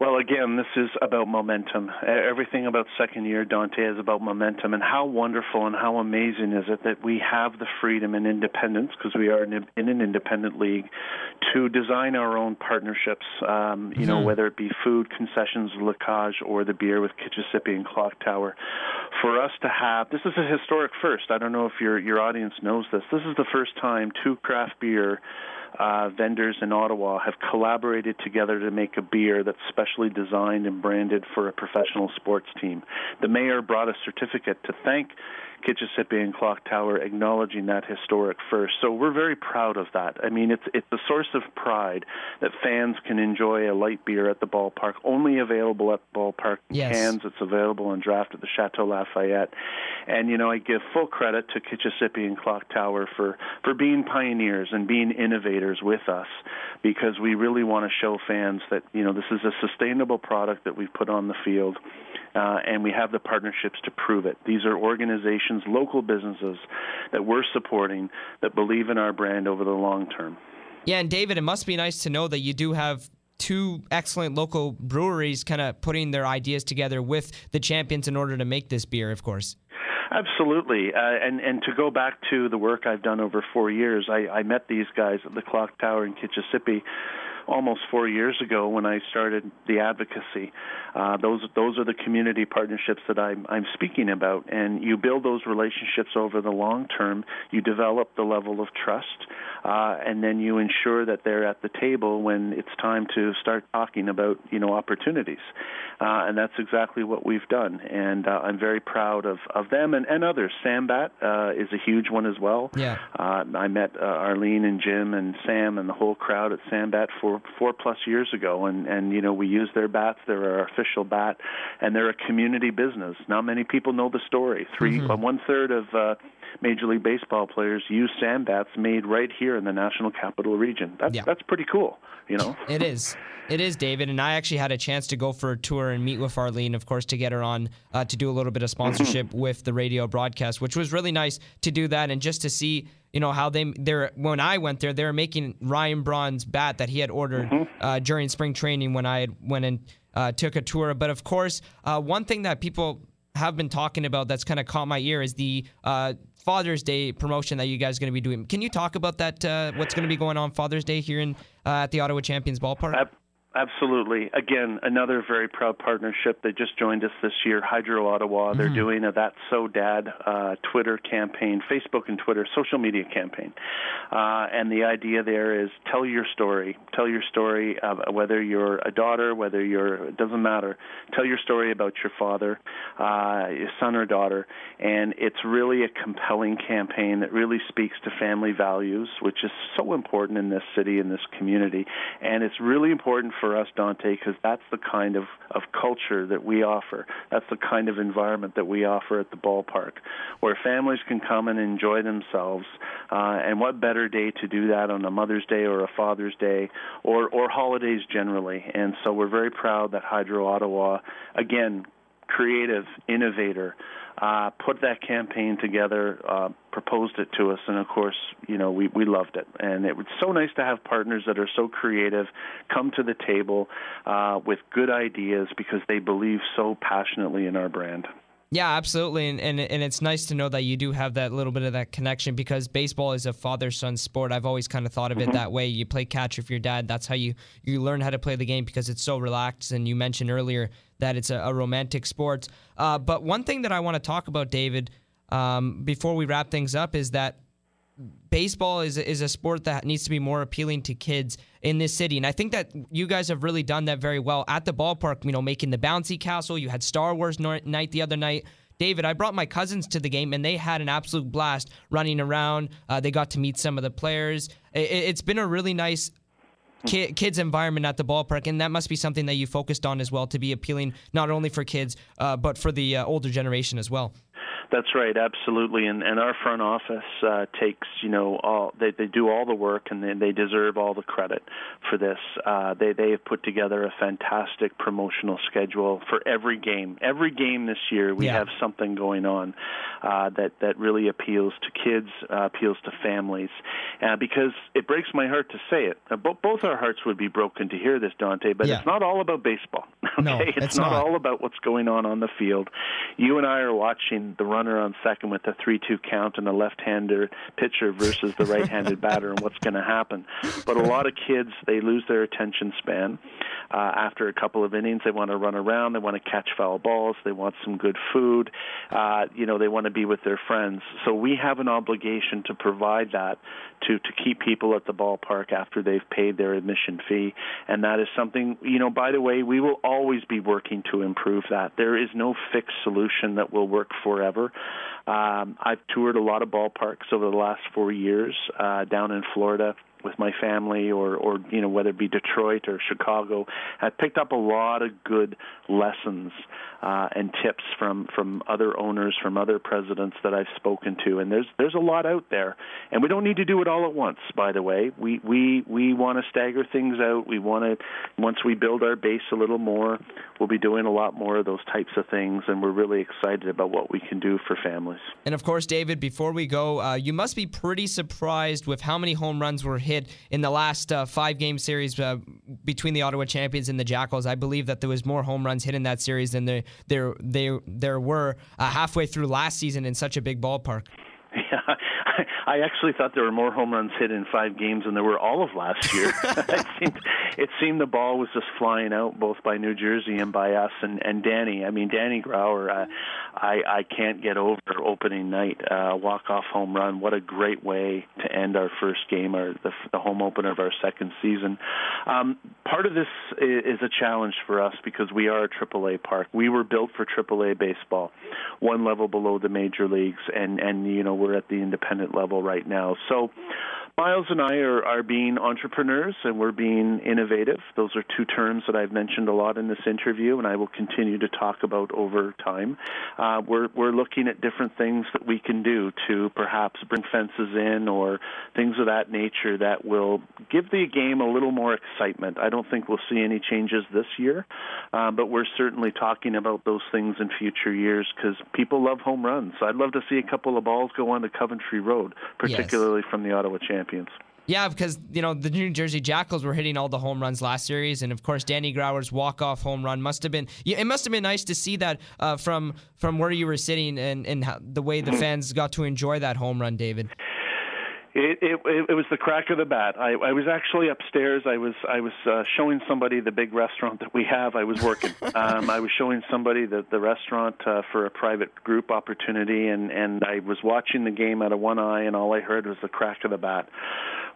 Well, again, this is about momentum. Everything about second year, Dante, is about momentum. And how wonderful and how amazing is it that we have the freedom and independence, because we are in an independent league, to design our own partnerships, whether it be food, concessions, Lacage, or the beer with Kichesippi and Clock Tower. For us to have, this is a historic first. I don't know if your audience knows this. This is the first time two craft beer vendors in Ottawa have collaborated together to make a beer that's specially designed and branded for a professional sports team. The mayor brought a certificate to thank Kichesippi and Clock Tower, acknowledging that historic first. So we're very proud of that. I mean, it's a source of pride that fans can enjoy a light beer at the ballpark, only available at the ballpark cans. It's available in draft at the Chateau Lafayette. And, I give full credit to Kichesippi and Clock Tower for being pioneers and being innovators with us, because we really want to show fans that, this is a sustainable product that we've put on the field, and we have the partnerships to prove it. These are organizations, local businesses that we're supporting that believe in our brand over the long term. Yeah, and David, it must be nice to know that you do have two excellent local breweries kind of putting their ideas together with the Champions in order to make this beer, of course. Absolutely. And to go back to the work I've done over 4 years, I met these guys at the Clock Tower in Kichesippi almost 4 years ago when I started the advocacy. Those are the community partnerships that I'm speaking about. And you build those relationships over the long term. You develop the level of trust, and then you ensure that they're at the table when it's time to start talking about, opportunities. And that's exactly what we've done. And I'm very proud of them and others. Sambat is a huge one as well. Yeah. I met Arlene and Jim and Sam and the whole crowd at Sambat for 4+ years ago, and we use their bats. They're our official bat, and they're a community business. Not many people know the story. 1/3 of Major League Baseball players use sandbats made right here in the National Capital Region. That's pretty cool, It is, David, and I actually had a chance to go for a tour and meet with Arlene, of course, to get her on to do a little bit of sponsorship with the radio broadcast, which was really nice to do that and just to see, how when I went there, they were making Ryan Braun's bat that he had ordered during spring training when I went and took a tour. But, of course, one thing that people have been talking about that's kind of caught my ear is the Father's Day promotion that you guys are going to be doing. Can you talk about that, what's going to be going on Father's Day here at the Ottawa Champions Ballpark? Absolutely. Again, another very proud partnership. They just joined us this year, Hydro Ottawa. They're doing a That's So Dad Twitter campaign, Facebook and Twitter, social media campaign. And the idea there is tell your story. Tell your story, whether you're a daughter, it doesn't matter. Tell your story about your father, your son or daughter. And it's really a compelling campaign that really speaks to family values, which is so important in this city, in this community. And it's really important for us, Dante, because that's the kind of culture that we offer. That's the kind of environment that we offer at the ballpark, where families can come and enjoy themselves. And what better day to do that on a Mother's Day or a Father's Day or holidays generally. And so we're very proud that Hydro Ottawa, again, creative, innovator, put that campaign together, proposed it to us, and of course, we loved it. And it was so nice to have partners that are so creative come to the table with good ideas because they believe so passionately in our brand. Yeah, absolutely, and it's nice to know that you do have that little bit of that connection because baseball is a father-son sport. I've always kind of thought of it that way. You play catch with your dad. That's how you learn how to play the game because it's so relaxed, and you mentioned earlier that it's a romantic sport. But one thing that I want to talk about, David, before we wrap things up is that baseball is a sport that needs to be more appealing to kids in this city. And I think that you guys have really done that very well at the ballpark, you know, making the bouncy castle. You had Star Wars night the other night. David, I brought my cousins to the game, and they had an absolute blast running around. They got to meet some of the players. It's been a really nice kids environment at the ballpark, and that must be something that you focused on as well to be appealing not only for kids but for the older generation as well. That's right, absolutely, and our front office takes, you know, all they do all the work, and they deserve all the credit for this. They have put together a fantastic promotional schedule for every game. Every game this year, we have something going on that really appeals to kids, appeals to families, because it breaks my heart to say it. Both our hearts would be broken to hear this, Dante, but it's not all about baseball. Okay? No, it's not all about what's going on the field. You and I are watching the runner on second with a 3-2 count and a left-hander pitcher versus the right-handed batter and what's going to happen. But a lot of kids, they lose their attention span. After a couple of innings, they want to run around, they want to catch foul balls, they want some good food, they want to be with their friends. So we have an obligation to provide that to keep people at the ballpark after they've paid their admission fee. And that is something, you know, by the way, we will always be working to improve that. There is no fixed solution that will work forever. I've toured a lot of ballparks over the last 4 years down in Florida with my family or you know, whether it be Detroit or Chicago. I've picked up a lot of good lessons and tips from other owners, from other presidents that I've spoken to. And there's a lot out there. And we don't need to do it all at once, by the way. We want to stagger things out. We want to, once we build our base a little more, we'll be doing a lot more of those types of things. And we're really excited about what we can do for families. And of course, David, before we go, you must be pretty surprised with how many home runs were hit in the last five-game series between the Ottawa Champions and the Jackals. I believe that there was more home runs hit in that series than there were halfway through last season in such a big ballpark. Yeah, I actually thought there were more home runs hit in five games than there were all of last year. It seemed the ball was just flying out both by New Jersey and by us. And Danny, I mean, Danny Grauer, I can't get over opening night, walk-off home run. What a great way to end our first game, or the home opener of our second season. Part of this is a challenge for us because we are a AAA park. We were built for AAA baseball, one level below the major leagues, and you know, we're at the independent level right now. So Miles and I are being entrepreneurs, and we're being innovative. Those are two terms that I've mentioned a lot in this interview, and I will continue to talk about over time. We're looking at different things that we can do to perhaps bring fences in or things of that nature that will give the game a little more excitement. I don't think we'll see any changes this year, but we're certainly talking about those things in future years because people love home runs. I'd love to see a couple of balls go on to Coventry Road, particularly from the Ottawa Champions. Yeah, because, you know, the New Jersey Jackals were hitting all the home runs last series, and of course Danny Grauer's walk-off home run must have been nice to see that from where you were sitting and how, the way the fans got to enjoy that home run, David. It was the crack of the bat. I was actually upstairs. I was showing somebody the big restaurant that we have. I was working. I was showing somebody the restaurant for a private group opportunity, and I was watching the game out of one eye, and all I heard was the crack of the bat,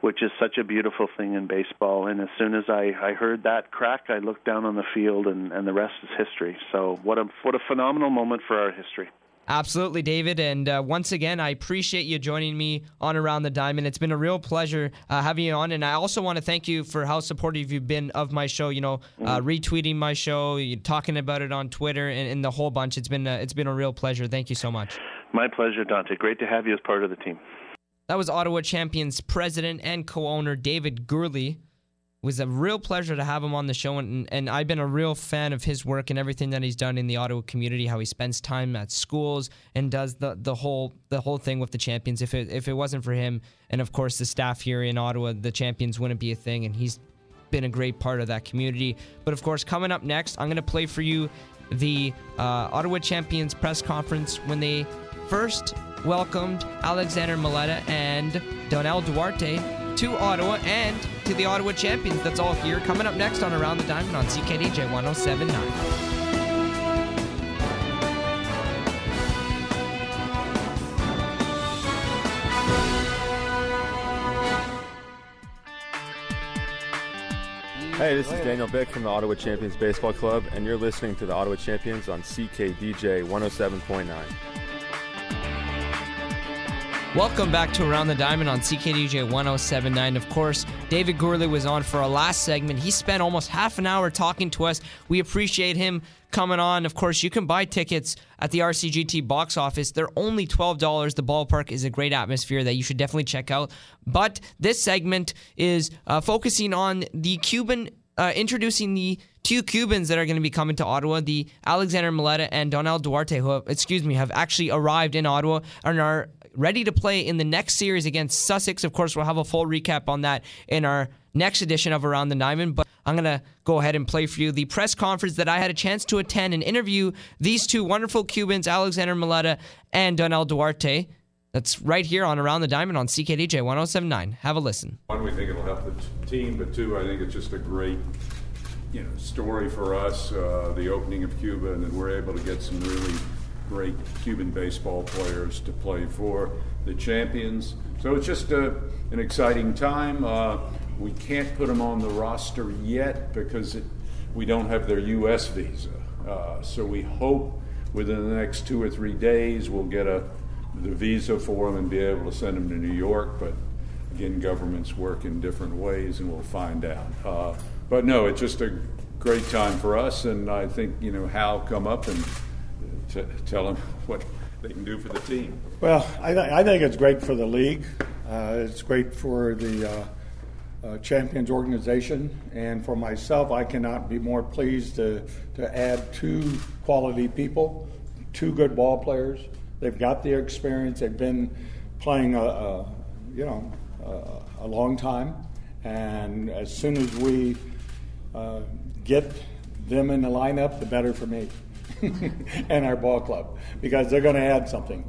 which is such a beautiful thing in baseball. And as soon as I heard that crack, I looked down on the field, and the rest is history. So what a phenomenal moment for our history. Absolutely, David. And once again, I appreciate you joining me on Around the Diamond. It's been a real pleasure having you on. And I also want to thank you for how supportive you've been of my show, you know, retweeting my show, talking about it on Twitter and the whole bunch. It's been a real pleasure. Thank you so much. My pleasure, Dante. Great to have you as part of the team. That was Ottawa Champions president and co-owner David Gurley. It was a real pleasure to have him on the show, and I've been a real fan of his work and everything that he's done in the Ottawa community, how he spends time at schools and does the whole thing with the Champions. If it wasn't for him and, of course, the staff here in Ottawa, the Champions wouldn't be a thing, and he's been a great part of that community. But, of course, coming up next, I'm going to play for you the Ottawa Champions press conference when they first welcomed Alexander Malleta and Donell Duarte to Ottawa and to the Ottawa Champions. That's all here. Coming up next on Around the Diamond on CKDJ 107.9. Hey, this is Daniel Bick from the Ottawa Champions Baseball Club, and you're listening to the Ottawa Champions on CKDJ 107.9. Welcome back to Around the Diamond on CKDJ 107.9. Of course, David Gourley was on for our last segment. He spent almost half an hour talking to us. We appreciate him coming on. Of course, you can buy tickets at the RCGT box office. They're only $12. The ballpark is a great atmosphere that you should definitely check out. But this segment is focusing on the Cuban, introducing the two Cubans that are going to be coming to Ottawa, the Alexander Malleta and Donell Duarte, who have actually arrived in Ottawa and are ready to play in the next series against Sussex. Of course, we'll have a full recap on that in our next edition of Around the Diamond, but I'm going to go ahead and play for you the press conference that I had a chance to attend and interview these two wonderful Cubans, Alexander Malleta and Donell Duarte. That's right here on Around the Diamond on CKDJ 107.9. Have a listen. One, we think it'll help the team, but two, I think it's just a great story for us, the opening of Cuba, and that we're able to get some really great Cuban baseball players to play for the Champions. So it's just an exciting time. We can't put them on the roster yet because we don't have their U.S. visa. So we hope within the next 2 or 3 days we'll get the visa for them and be able to send them to New York. But again, governments work in different ways, and we'll find out. But no, it's just a great time for us, and I think Hal come up and tell them what they can do for the team. Well, I think it's great for the league. It's great for the Champions organization, and for myself, I cannot be more pleased to add two quality people, two good ball players. They've got the experience. They've been playing a long time, and as soon as we get them in the lineup, the better for me and our ball club, because they're going to add something.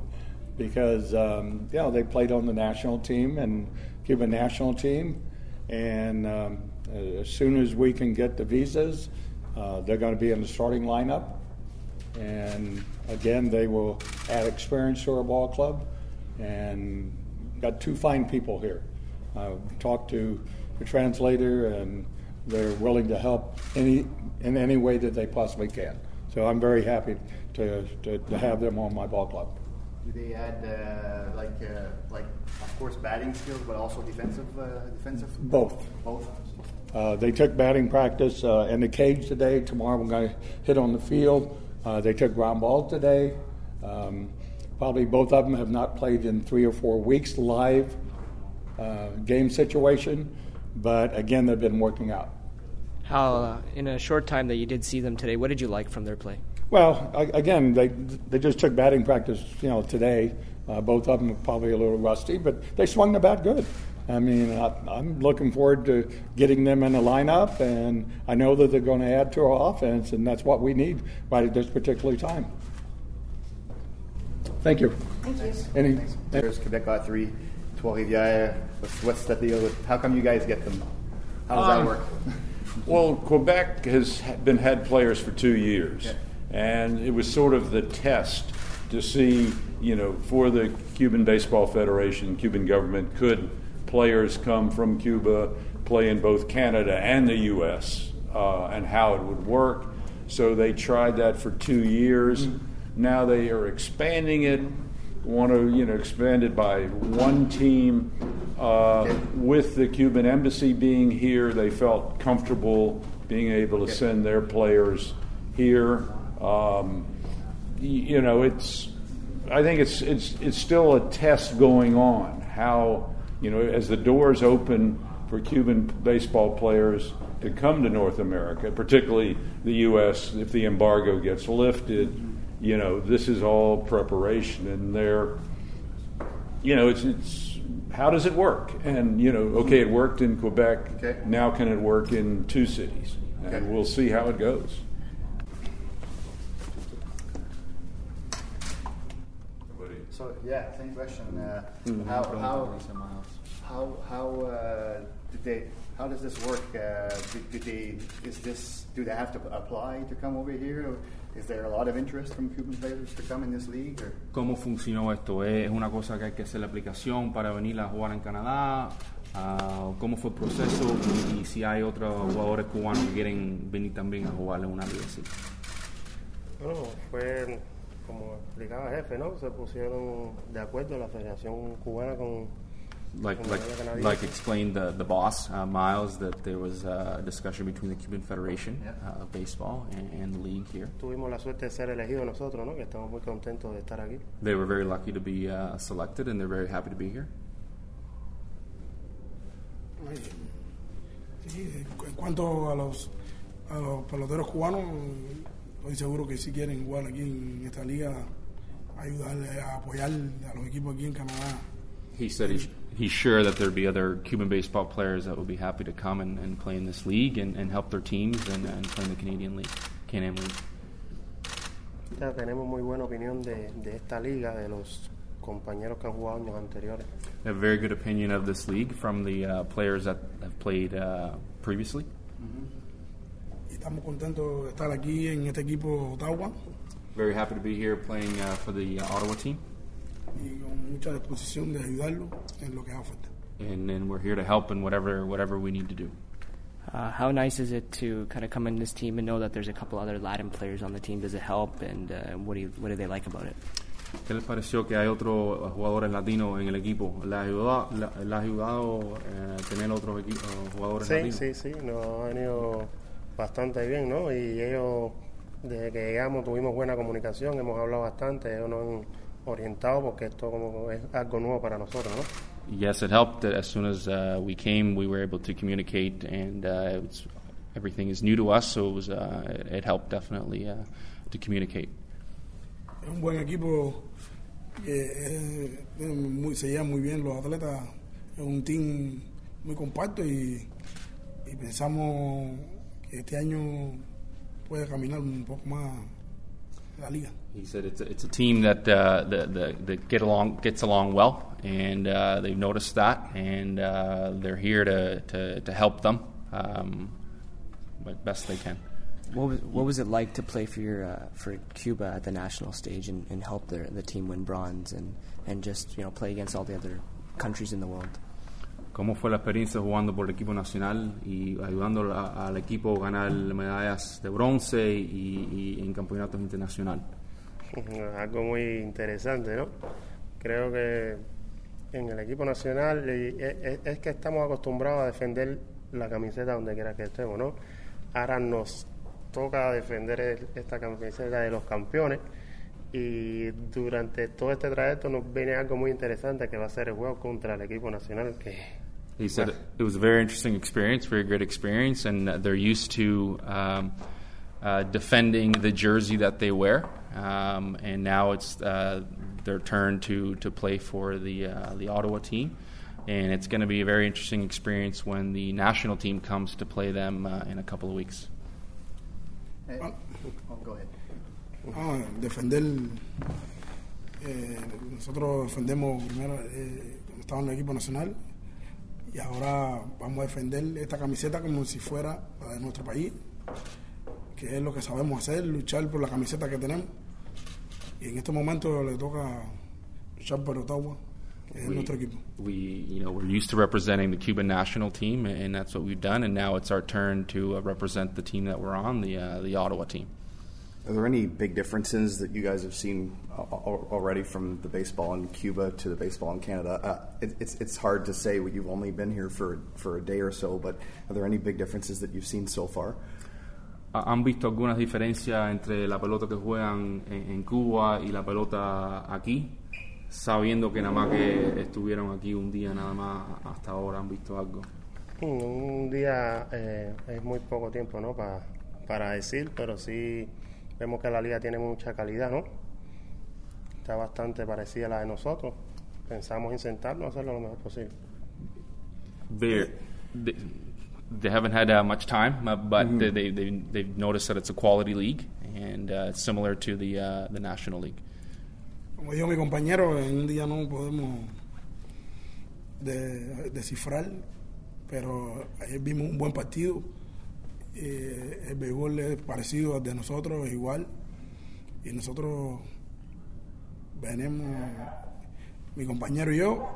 Because they played on the national team and Cuban national team. And as soon as we can get the visas, they're going to be in the starting lineup. And again, they will add experience to our ball club. And got two fine people here. I talked to the translator, and they're willing to help in any way that they possibly can. So I'm very happy to have them on my ball club. Do they add of course batting skills, but also defensive? Both. They took batting practice in the cage today. Tomorrow we're going to hit on the field. They took ground balls today. Probably both of them have not played in 3 or 4 weeks live game situation, but again they've been working out. How in a short time that you did see them today, what did you like from their play? Well, again, they just took batting practice, today. Both of them were probably a little rusty, but they swung the bat good. I mean, I'm looking forward to getting them in the lineup, and I know that they're going to add to our offense, and that's what we need right at this particular time. Thank you. Thank you. There's Quebec R3, Trois-Rivières. What's the deal with? How come you guys get them? How does that work? Well, Quebec has had players for 2 years. Yeah. And it was sort of the test to see, for the Cuban Baseball Federation, Cuban government, could players come from Cuba, play in both Canada and the U.S., and how it would work. So they tried that for 2 years. Mm-hmm. Now they are expanding it, want to, expand it by one team. With the Cuban embassy being here, they felt comfortable being able to send their players here. I think it's still a test going on, how, as the doors open for Cuban baseball players to come to North America, particularly the U.S., if the embargo gets lifted, this is all preparation, and they're, it's how does it work? And, it worked in Quebec. Okay. Now can it work in 2 cities? Okay. And we'll see how it goes. So same question. How does this work? Do they have to apply to come over here? Or is there a lot of interest from Cuban players to come in this league? Or? ¿Cómo funcionó esto? ¿Es una cosa que hay que hacer la aplicación para venir a jugar en Canadá? cómo fue el proceso y si hay otros jugadores cubanos que quieren venir también a jugarle una liga así. Bueno, fue como explicaba jefe, ¿no? Se pusieron de acuerdo la Federación Cubana con Like explained the boss, Miles, that there was a discussion between the Cuban Federation of Baseball and the league here. Tuvimos la suerte de ser elegidos nosotros, ¿no? Que estamos muy contentos de estar aquí. They were very lucky to be selected, and they're very happy to be here. Sí, en cuanto a los peloteros cubanos, estoy seguro que si quieren jugar aquí en esta liga, ayudarle a apoyar a los equipos aquí en Canadá. He said he's sure that there'd be other Cuban baseball players that would be happy to come and play in this league and help their teams and play in the Canadian League, Can-Am League. Tenemos muy buena opinión de esta liga de los compañeros que han jugado años anteriores. They have a very good opinion of this league from the players that have played previously. Estamos contentos de estar aquí en este equipo Ottawa. Very happy to be here playing for the Ottawa team. And we're here to help in whatever we need to do. How nice is it to kind of come in this team and know that there's a couple other Latin players on the team? Does it help? And what do they like about it? ¿Qué les pareció que hay otros jugadores latinos en el equipo? ¿Le ha ayudado tener otros jugadores latinos? Sí. Nos ha venido bastante bien, ¿no? Y ellos, desde que llegamos, tuvimos buena comunicación. Hemos hablado bastante. Ellos no orientado porque esto como es algo nuevo para nosotros, ¿no? Yes, it helped. As soon as we came, we were able to communicate, and everything is new to us, so it was it helped definitely to communicate. Un buen equipo, se llevan muy bien los atletas, es un team muy compacto y pensamos que este año puede caminar un poco más. He said it's a team that that gets along well, and they've noticed that, and they're here to help them, best they can. What was it like to play for Cuba at the national stage and help the team win bronze and just play against all the other countries in the world? ¿Cómo fue la experiencia jugando por el equipo nacional y ayudando al equipo a ganar medallas de bronce y en campeonatos internacionales? Algo muy interesante, ¿no? Creo que en el equipo nacional es que estamos acostumbrados a defender la camiseta donde quiera que estemos, ¿no? Ahora nos toca defender esta camiseta de los campeones y durante todo este trayecto nos viene algo muy interesante que va a ser el juego contra el equipo nacional que... He said it was a very interesting experience, very great experience, and they're used to defending the jersey that they wear, and now it's their turn to play for the Ottawa team, and it's going to be a very interesting experience when the national team comes to play them in a couple of weeks. Go ahead. Defender. Nosotros defendemos primero cuando estábamos en el equipo nacional. Y ahora vamos a defender esta camiseta como si fuera la de nuestro país, que es lo que sabemos hacer, luchar por la camiseta que tenemos. Y en este momento le toca luchar por Ottawa, que es nuestro equipo. We're used to representing the Cuban national team, and that's what we've done. And now it's our turn to represent the team that we're on, the Ottawa team. Are there any big differences that you guys have seen already from the baseball in Cuba to the baseball in Canada? It's hard to say. You've only been here for a day or so, but are there any big differences that you've seen so far? ¿Han visto algunas diferencias entre la pelota que juegan en Cuba y la pelota aquí? Sabiendo que nada más que estuvieron aquí un día nada más hasta ahora, ¿han visto algo? Un día es muy poco tiempo, ¿no? Para decir, pero sí. Vemos que la liga tiene mucha calidad, ¿no? Está bastante parecida a la de nosotros. Pensamos en sentarnos, hacerlo lo mejor posible. They haven't had much time, but they've noticed that it's a quality league and it's similar to the National League. Como dijo mi compañero, en un día no podemos descifrar, pero ayer vimos un buen partido. El béisbol es parecido al de nosotros, es igual, y nosotros venimos, mi compañero y yo,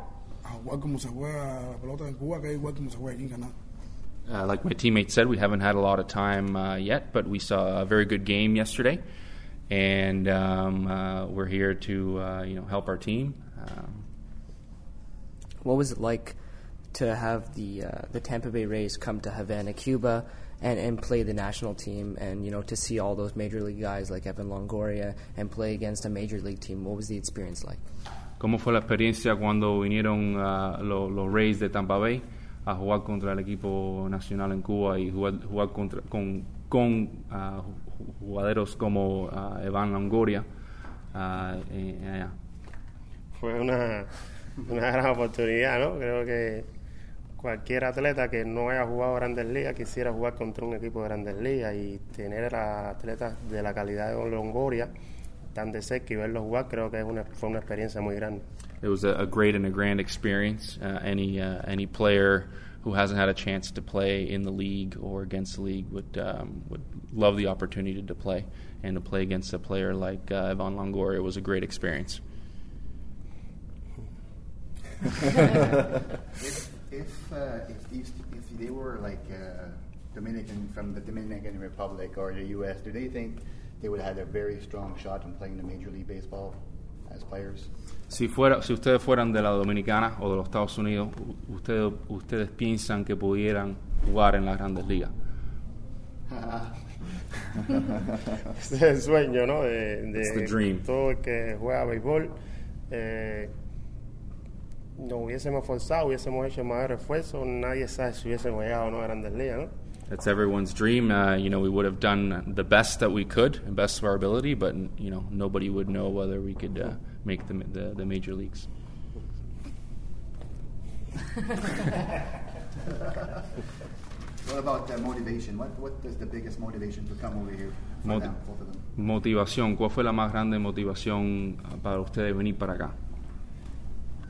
a jugar como se juega la pelota en Cuba, que es igual como se juega aquí en Canadá. Like my teammate said, we haven't had a lot of time yet, but we saw a very good game yesterday, and we're here to help our team. What was it like to have the Tampa Bay Rays come to Havana, Cuba, and play the national team, and to see all those major league guys like Evan Longoria and play against a major league team? What was the experience like? ¿Cómo fue la experiencia cuando vinieron los Rays de Tampa Bay a jugar contra el equipo nacional en Cuba y jugar contra con jugadores como Evan Longoria? Fue una gran oportunidad, ¿no? Creo que cualquier atleta que no haya jugado Grandes Ligas quisiera jugar contra un equipo de Grandes Ligas, y tener a atletas de la calidad de Longoria tan de cerca y verlos jugar creo que fue una experiencia muy grande. It was a great and a grand experience. Any player who hasn't had a chance to play in the league or against the league would love the opportunity to play, and to play against a player like Evan Longoria was a great experience. If they were like Dominican from the Dominican Republic or the U.S., do they think they would have had a very strong shot in playing the Major League Baseball as players? Si ustedes fueran de la Dominicana o de los Estados Unidos, ustedes piensan que pudieran jugar en las Grandes Ligas. Es el sueño, ¿no? It's the dream. Todo el que juega béisbol, no hubiésemos forzado, hubiésemos hecho más refuerzo, nadie sabe si hubiésemos llegado a Grandes Ligas, ¿no? That's everyone's dream. We would have done the best that we could, the best of our ability, but nobody would know whether we could make the major leagues. What about motivation? What is the biggest motivation to come over here? Both of them. Motivación. ¿Cuál fue la más grande motivación para ustedes venir para acá?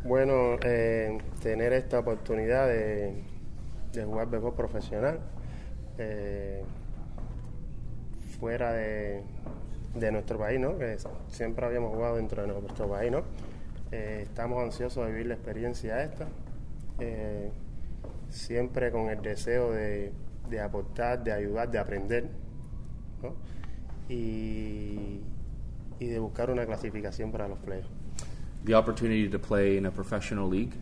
Bueno, tener esta oportunidad de jugar béisbol profesional. Fuera de nuestro país, ¿no? Que siempre habíamos jugado dentro de nuestro país, ¿no? Estamos ansiosos de vivir la experiencia esta, siempre con el deseo de aportar, de ayudar, de aprender, ¿no? Y de buscar una clasificación para los playoffs. The opportunity to play in a professional league.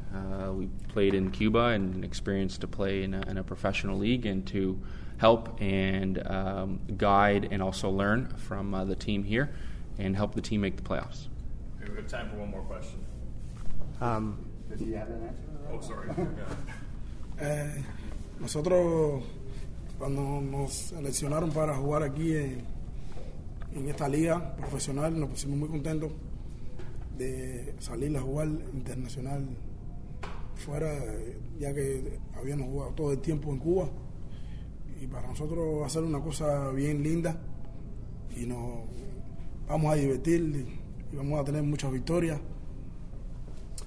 We played in Cuba, and an experience to play in a professional league, and to help and guide and also learn from the team here and help the team make the playoffs. Okay, we have time for one more question. Does he have an answer? Oh, sorry. Nosotros cuando nos seleccionaron para jugar aquí en esta liga profesional nos pusimos muy contentos de salir a jugar internacional fuera, ya que habíamos jugado todo el tiempo en Cuba, y para nosotros va a ser una cosa bien linda y nos vamos a divertir y vamos a tener muchas victorias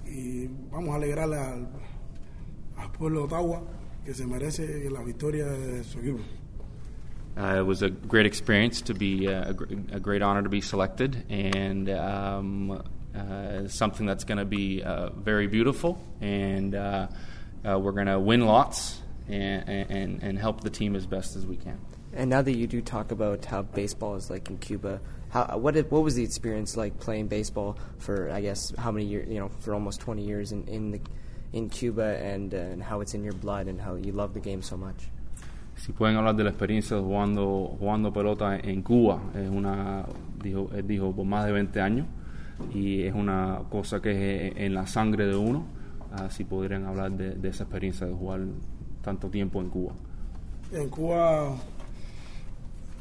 y vamos a alegrar al pueblo de Ottawa que se merece la victoria de su equipo. It was a great experience to be a great honor to be selected, and something that's going to be very beautiful, and we're going to win lots and help the team as best as we can. And now that you do talk about how baseball is like in Cuba, what was the experience like playing baseball for, I guess, how many years, for almost 20 years in Cuba, and how it's in your blood and how you love the game so much? Si pueden hablar de la experiencia jugando pelota en Cuba, es una, dijo, por más de 20 años. Y es una cosa que es en la sangre de uno, si podrían hablar de esa experiencia de jugar tanto tiempo en Cuba. En Cuba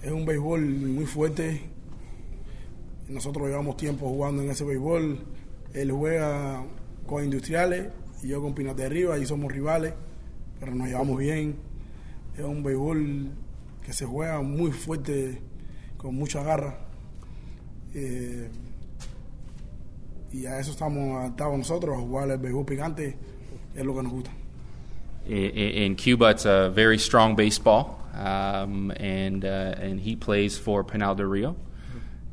es un béisbol muy fuerte. Nosotros llevamos tiempo jugando en ese béisbol. Él juega con Industriales y yo con Pinas de Arriba, y somos rivales, pero nos llevamos bien. Es un béisbol que se juega muy fuerte, con mucha garra. Y a eso estamos adaptados nosotros, a jugar el béisbol picante, es lo que nos gusta. In Cuba, it's a very strong baseball, and he plays for Pinal del Rio,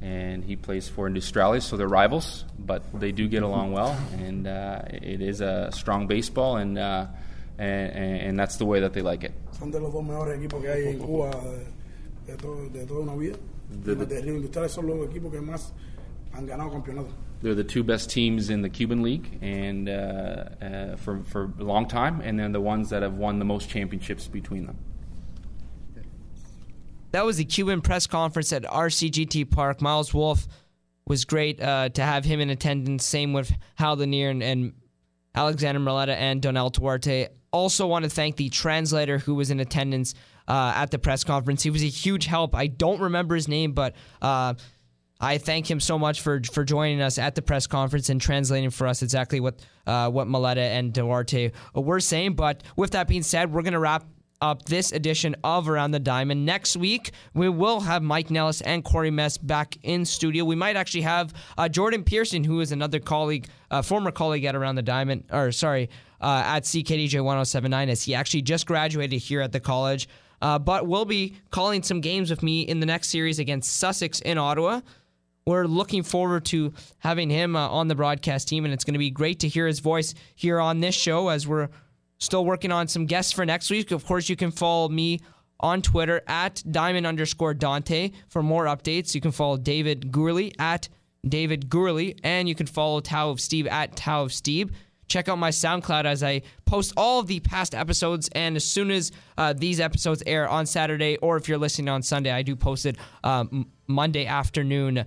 and he plays for Industriales, so they're rivals, but they do get along well, and it is a strong baseball, and that's the way that they like it. Son de los dos mejores equipos que hay en Cuba de toda una vida. Industriales son los equipos que más han ganado campeonato. They're the two best teams in the Cuban League and for a long time, and they're the ones that have won the most championships between them. That was the Cuban press conference at RCGT Park. Miles Wolfe was great to have him in attendance. Same with Hal Lanier and Alexander Malleta and Donell Duarte. Also want to thank the translator who was in attendance at the press conference. He was a huge help. I don't remember his name, but... I thank him so much for joining us at the press conference and translating for us exactly what Malleta and Duarte were saying. But with that being said, we're going to wrap up this edition of Around the Diamond. Next week, we will have Mike Nellis and Corey Mess back in studio. We might actually have Jordan Pearson, who is another colleague, former colleague at Around the Diamond, at CKDJ 107.9, as he actually just graduated here at the college. But will be calling some games with me in the next series against Sussex in Ottawa. We're looking forward to having him on the broadcast team, and it's going to be great to hear his voice here on this show as we're still working on some guests for next week. Of course, you can follow me on Twitter at Diamond_Dante for more updates. You can follow David Gourley at David Gourley, and you can follow Tao of Steve at Tao of Steve. Check out my SoundCloud as I post all of the past episodes, and as soon as these episodes air on Saturday, or if you're listening on Sunday, I do post it Monday afternoon.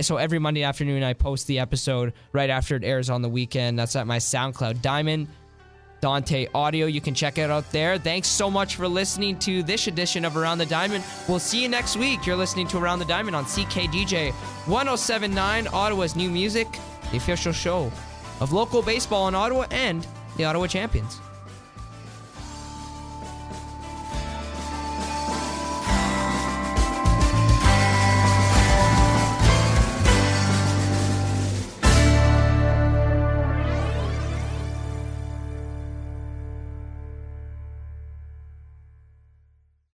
So every Monday afternoon, I post the episode right after it airs on the weekend. That's at my SoundCloud, Diamond Dante Audio. You can check it out there. Thanks so much for listening to this edition of Around the Diamond. We'll see you next week. You're listening to Around the Diamond on CKDJ 107.9, Ottawa's new music, the official show of local baseball in Ottawa and the Ottawa Champions.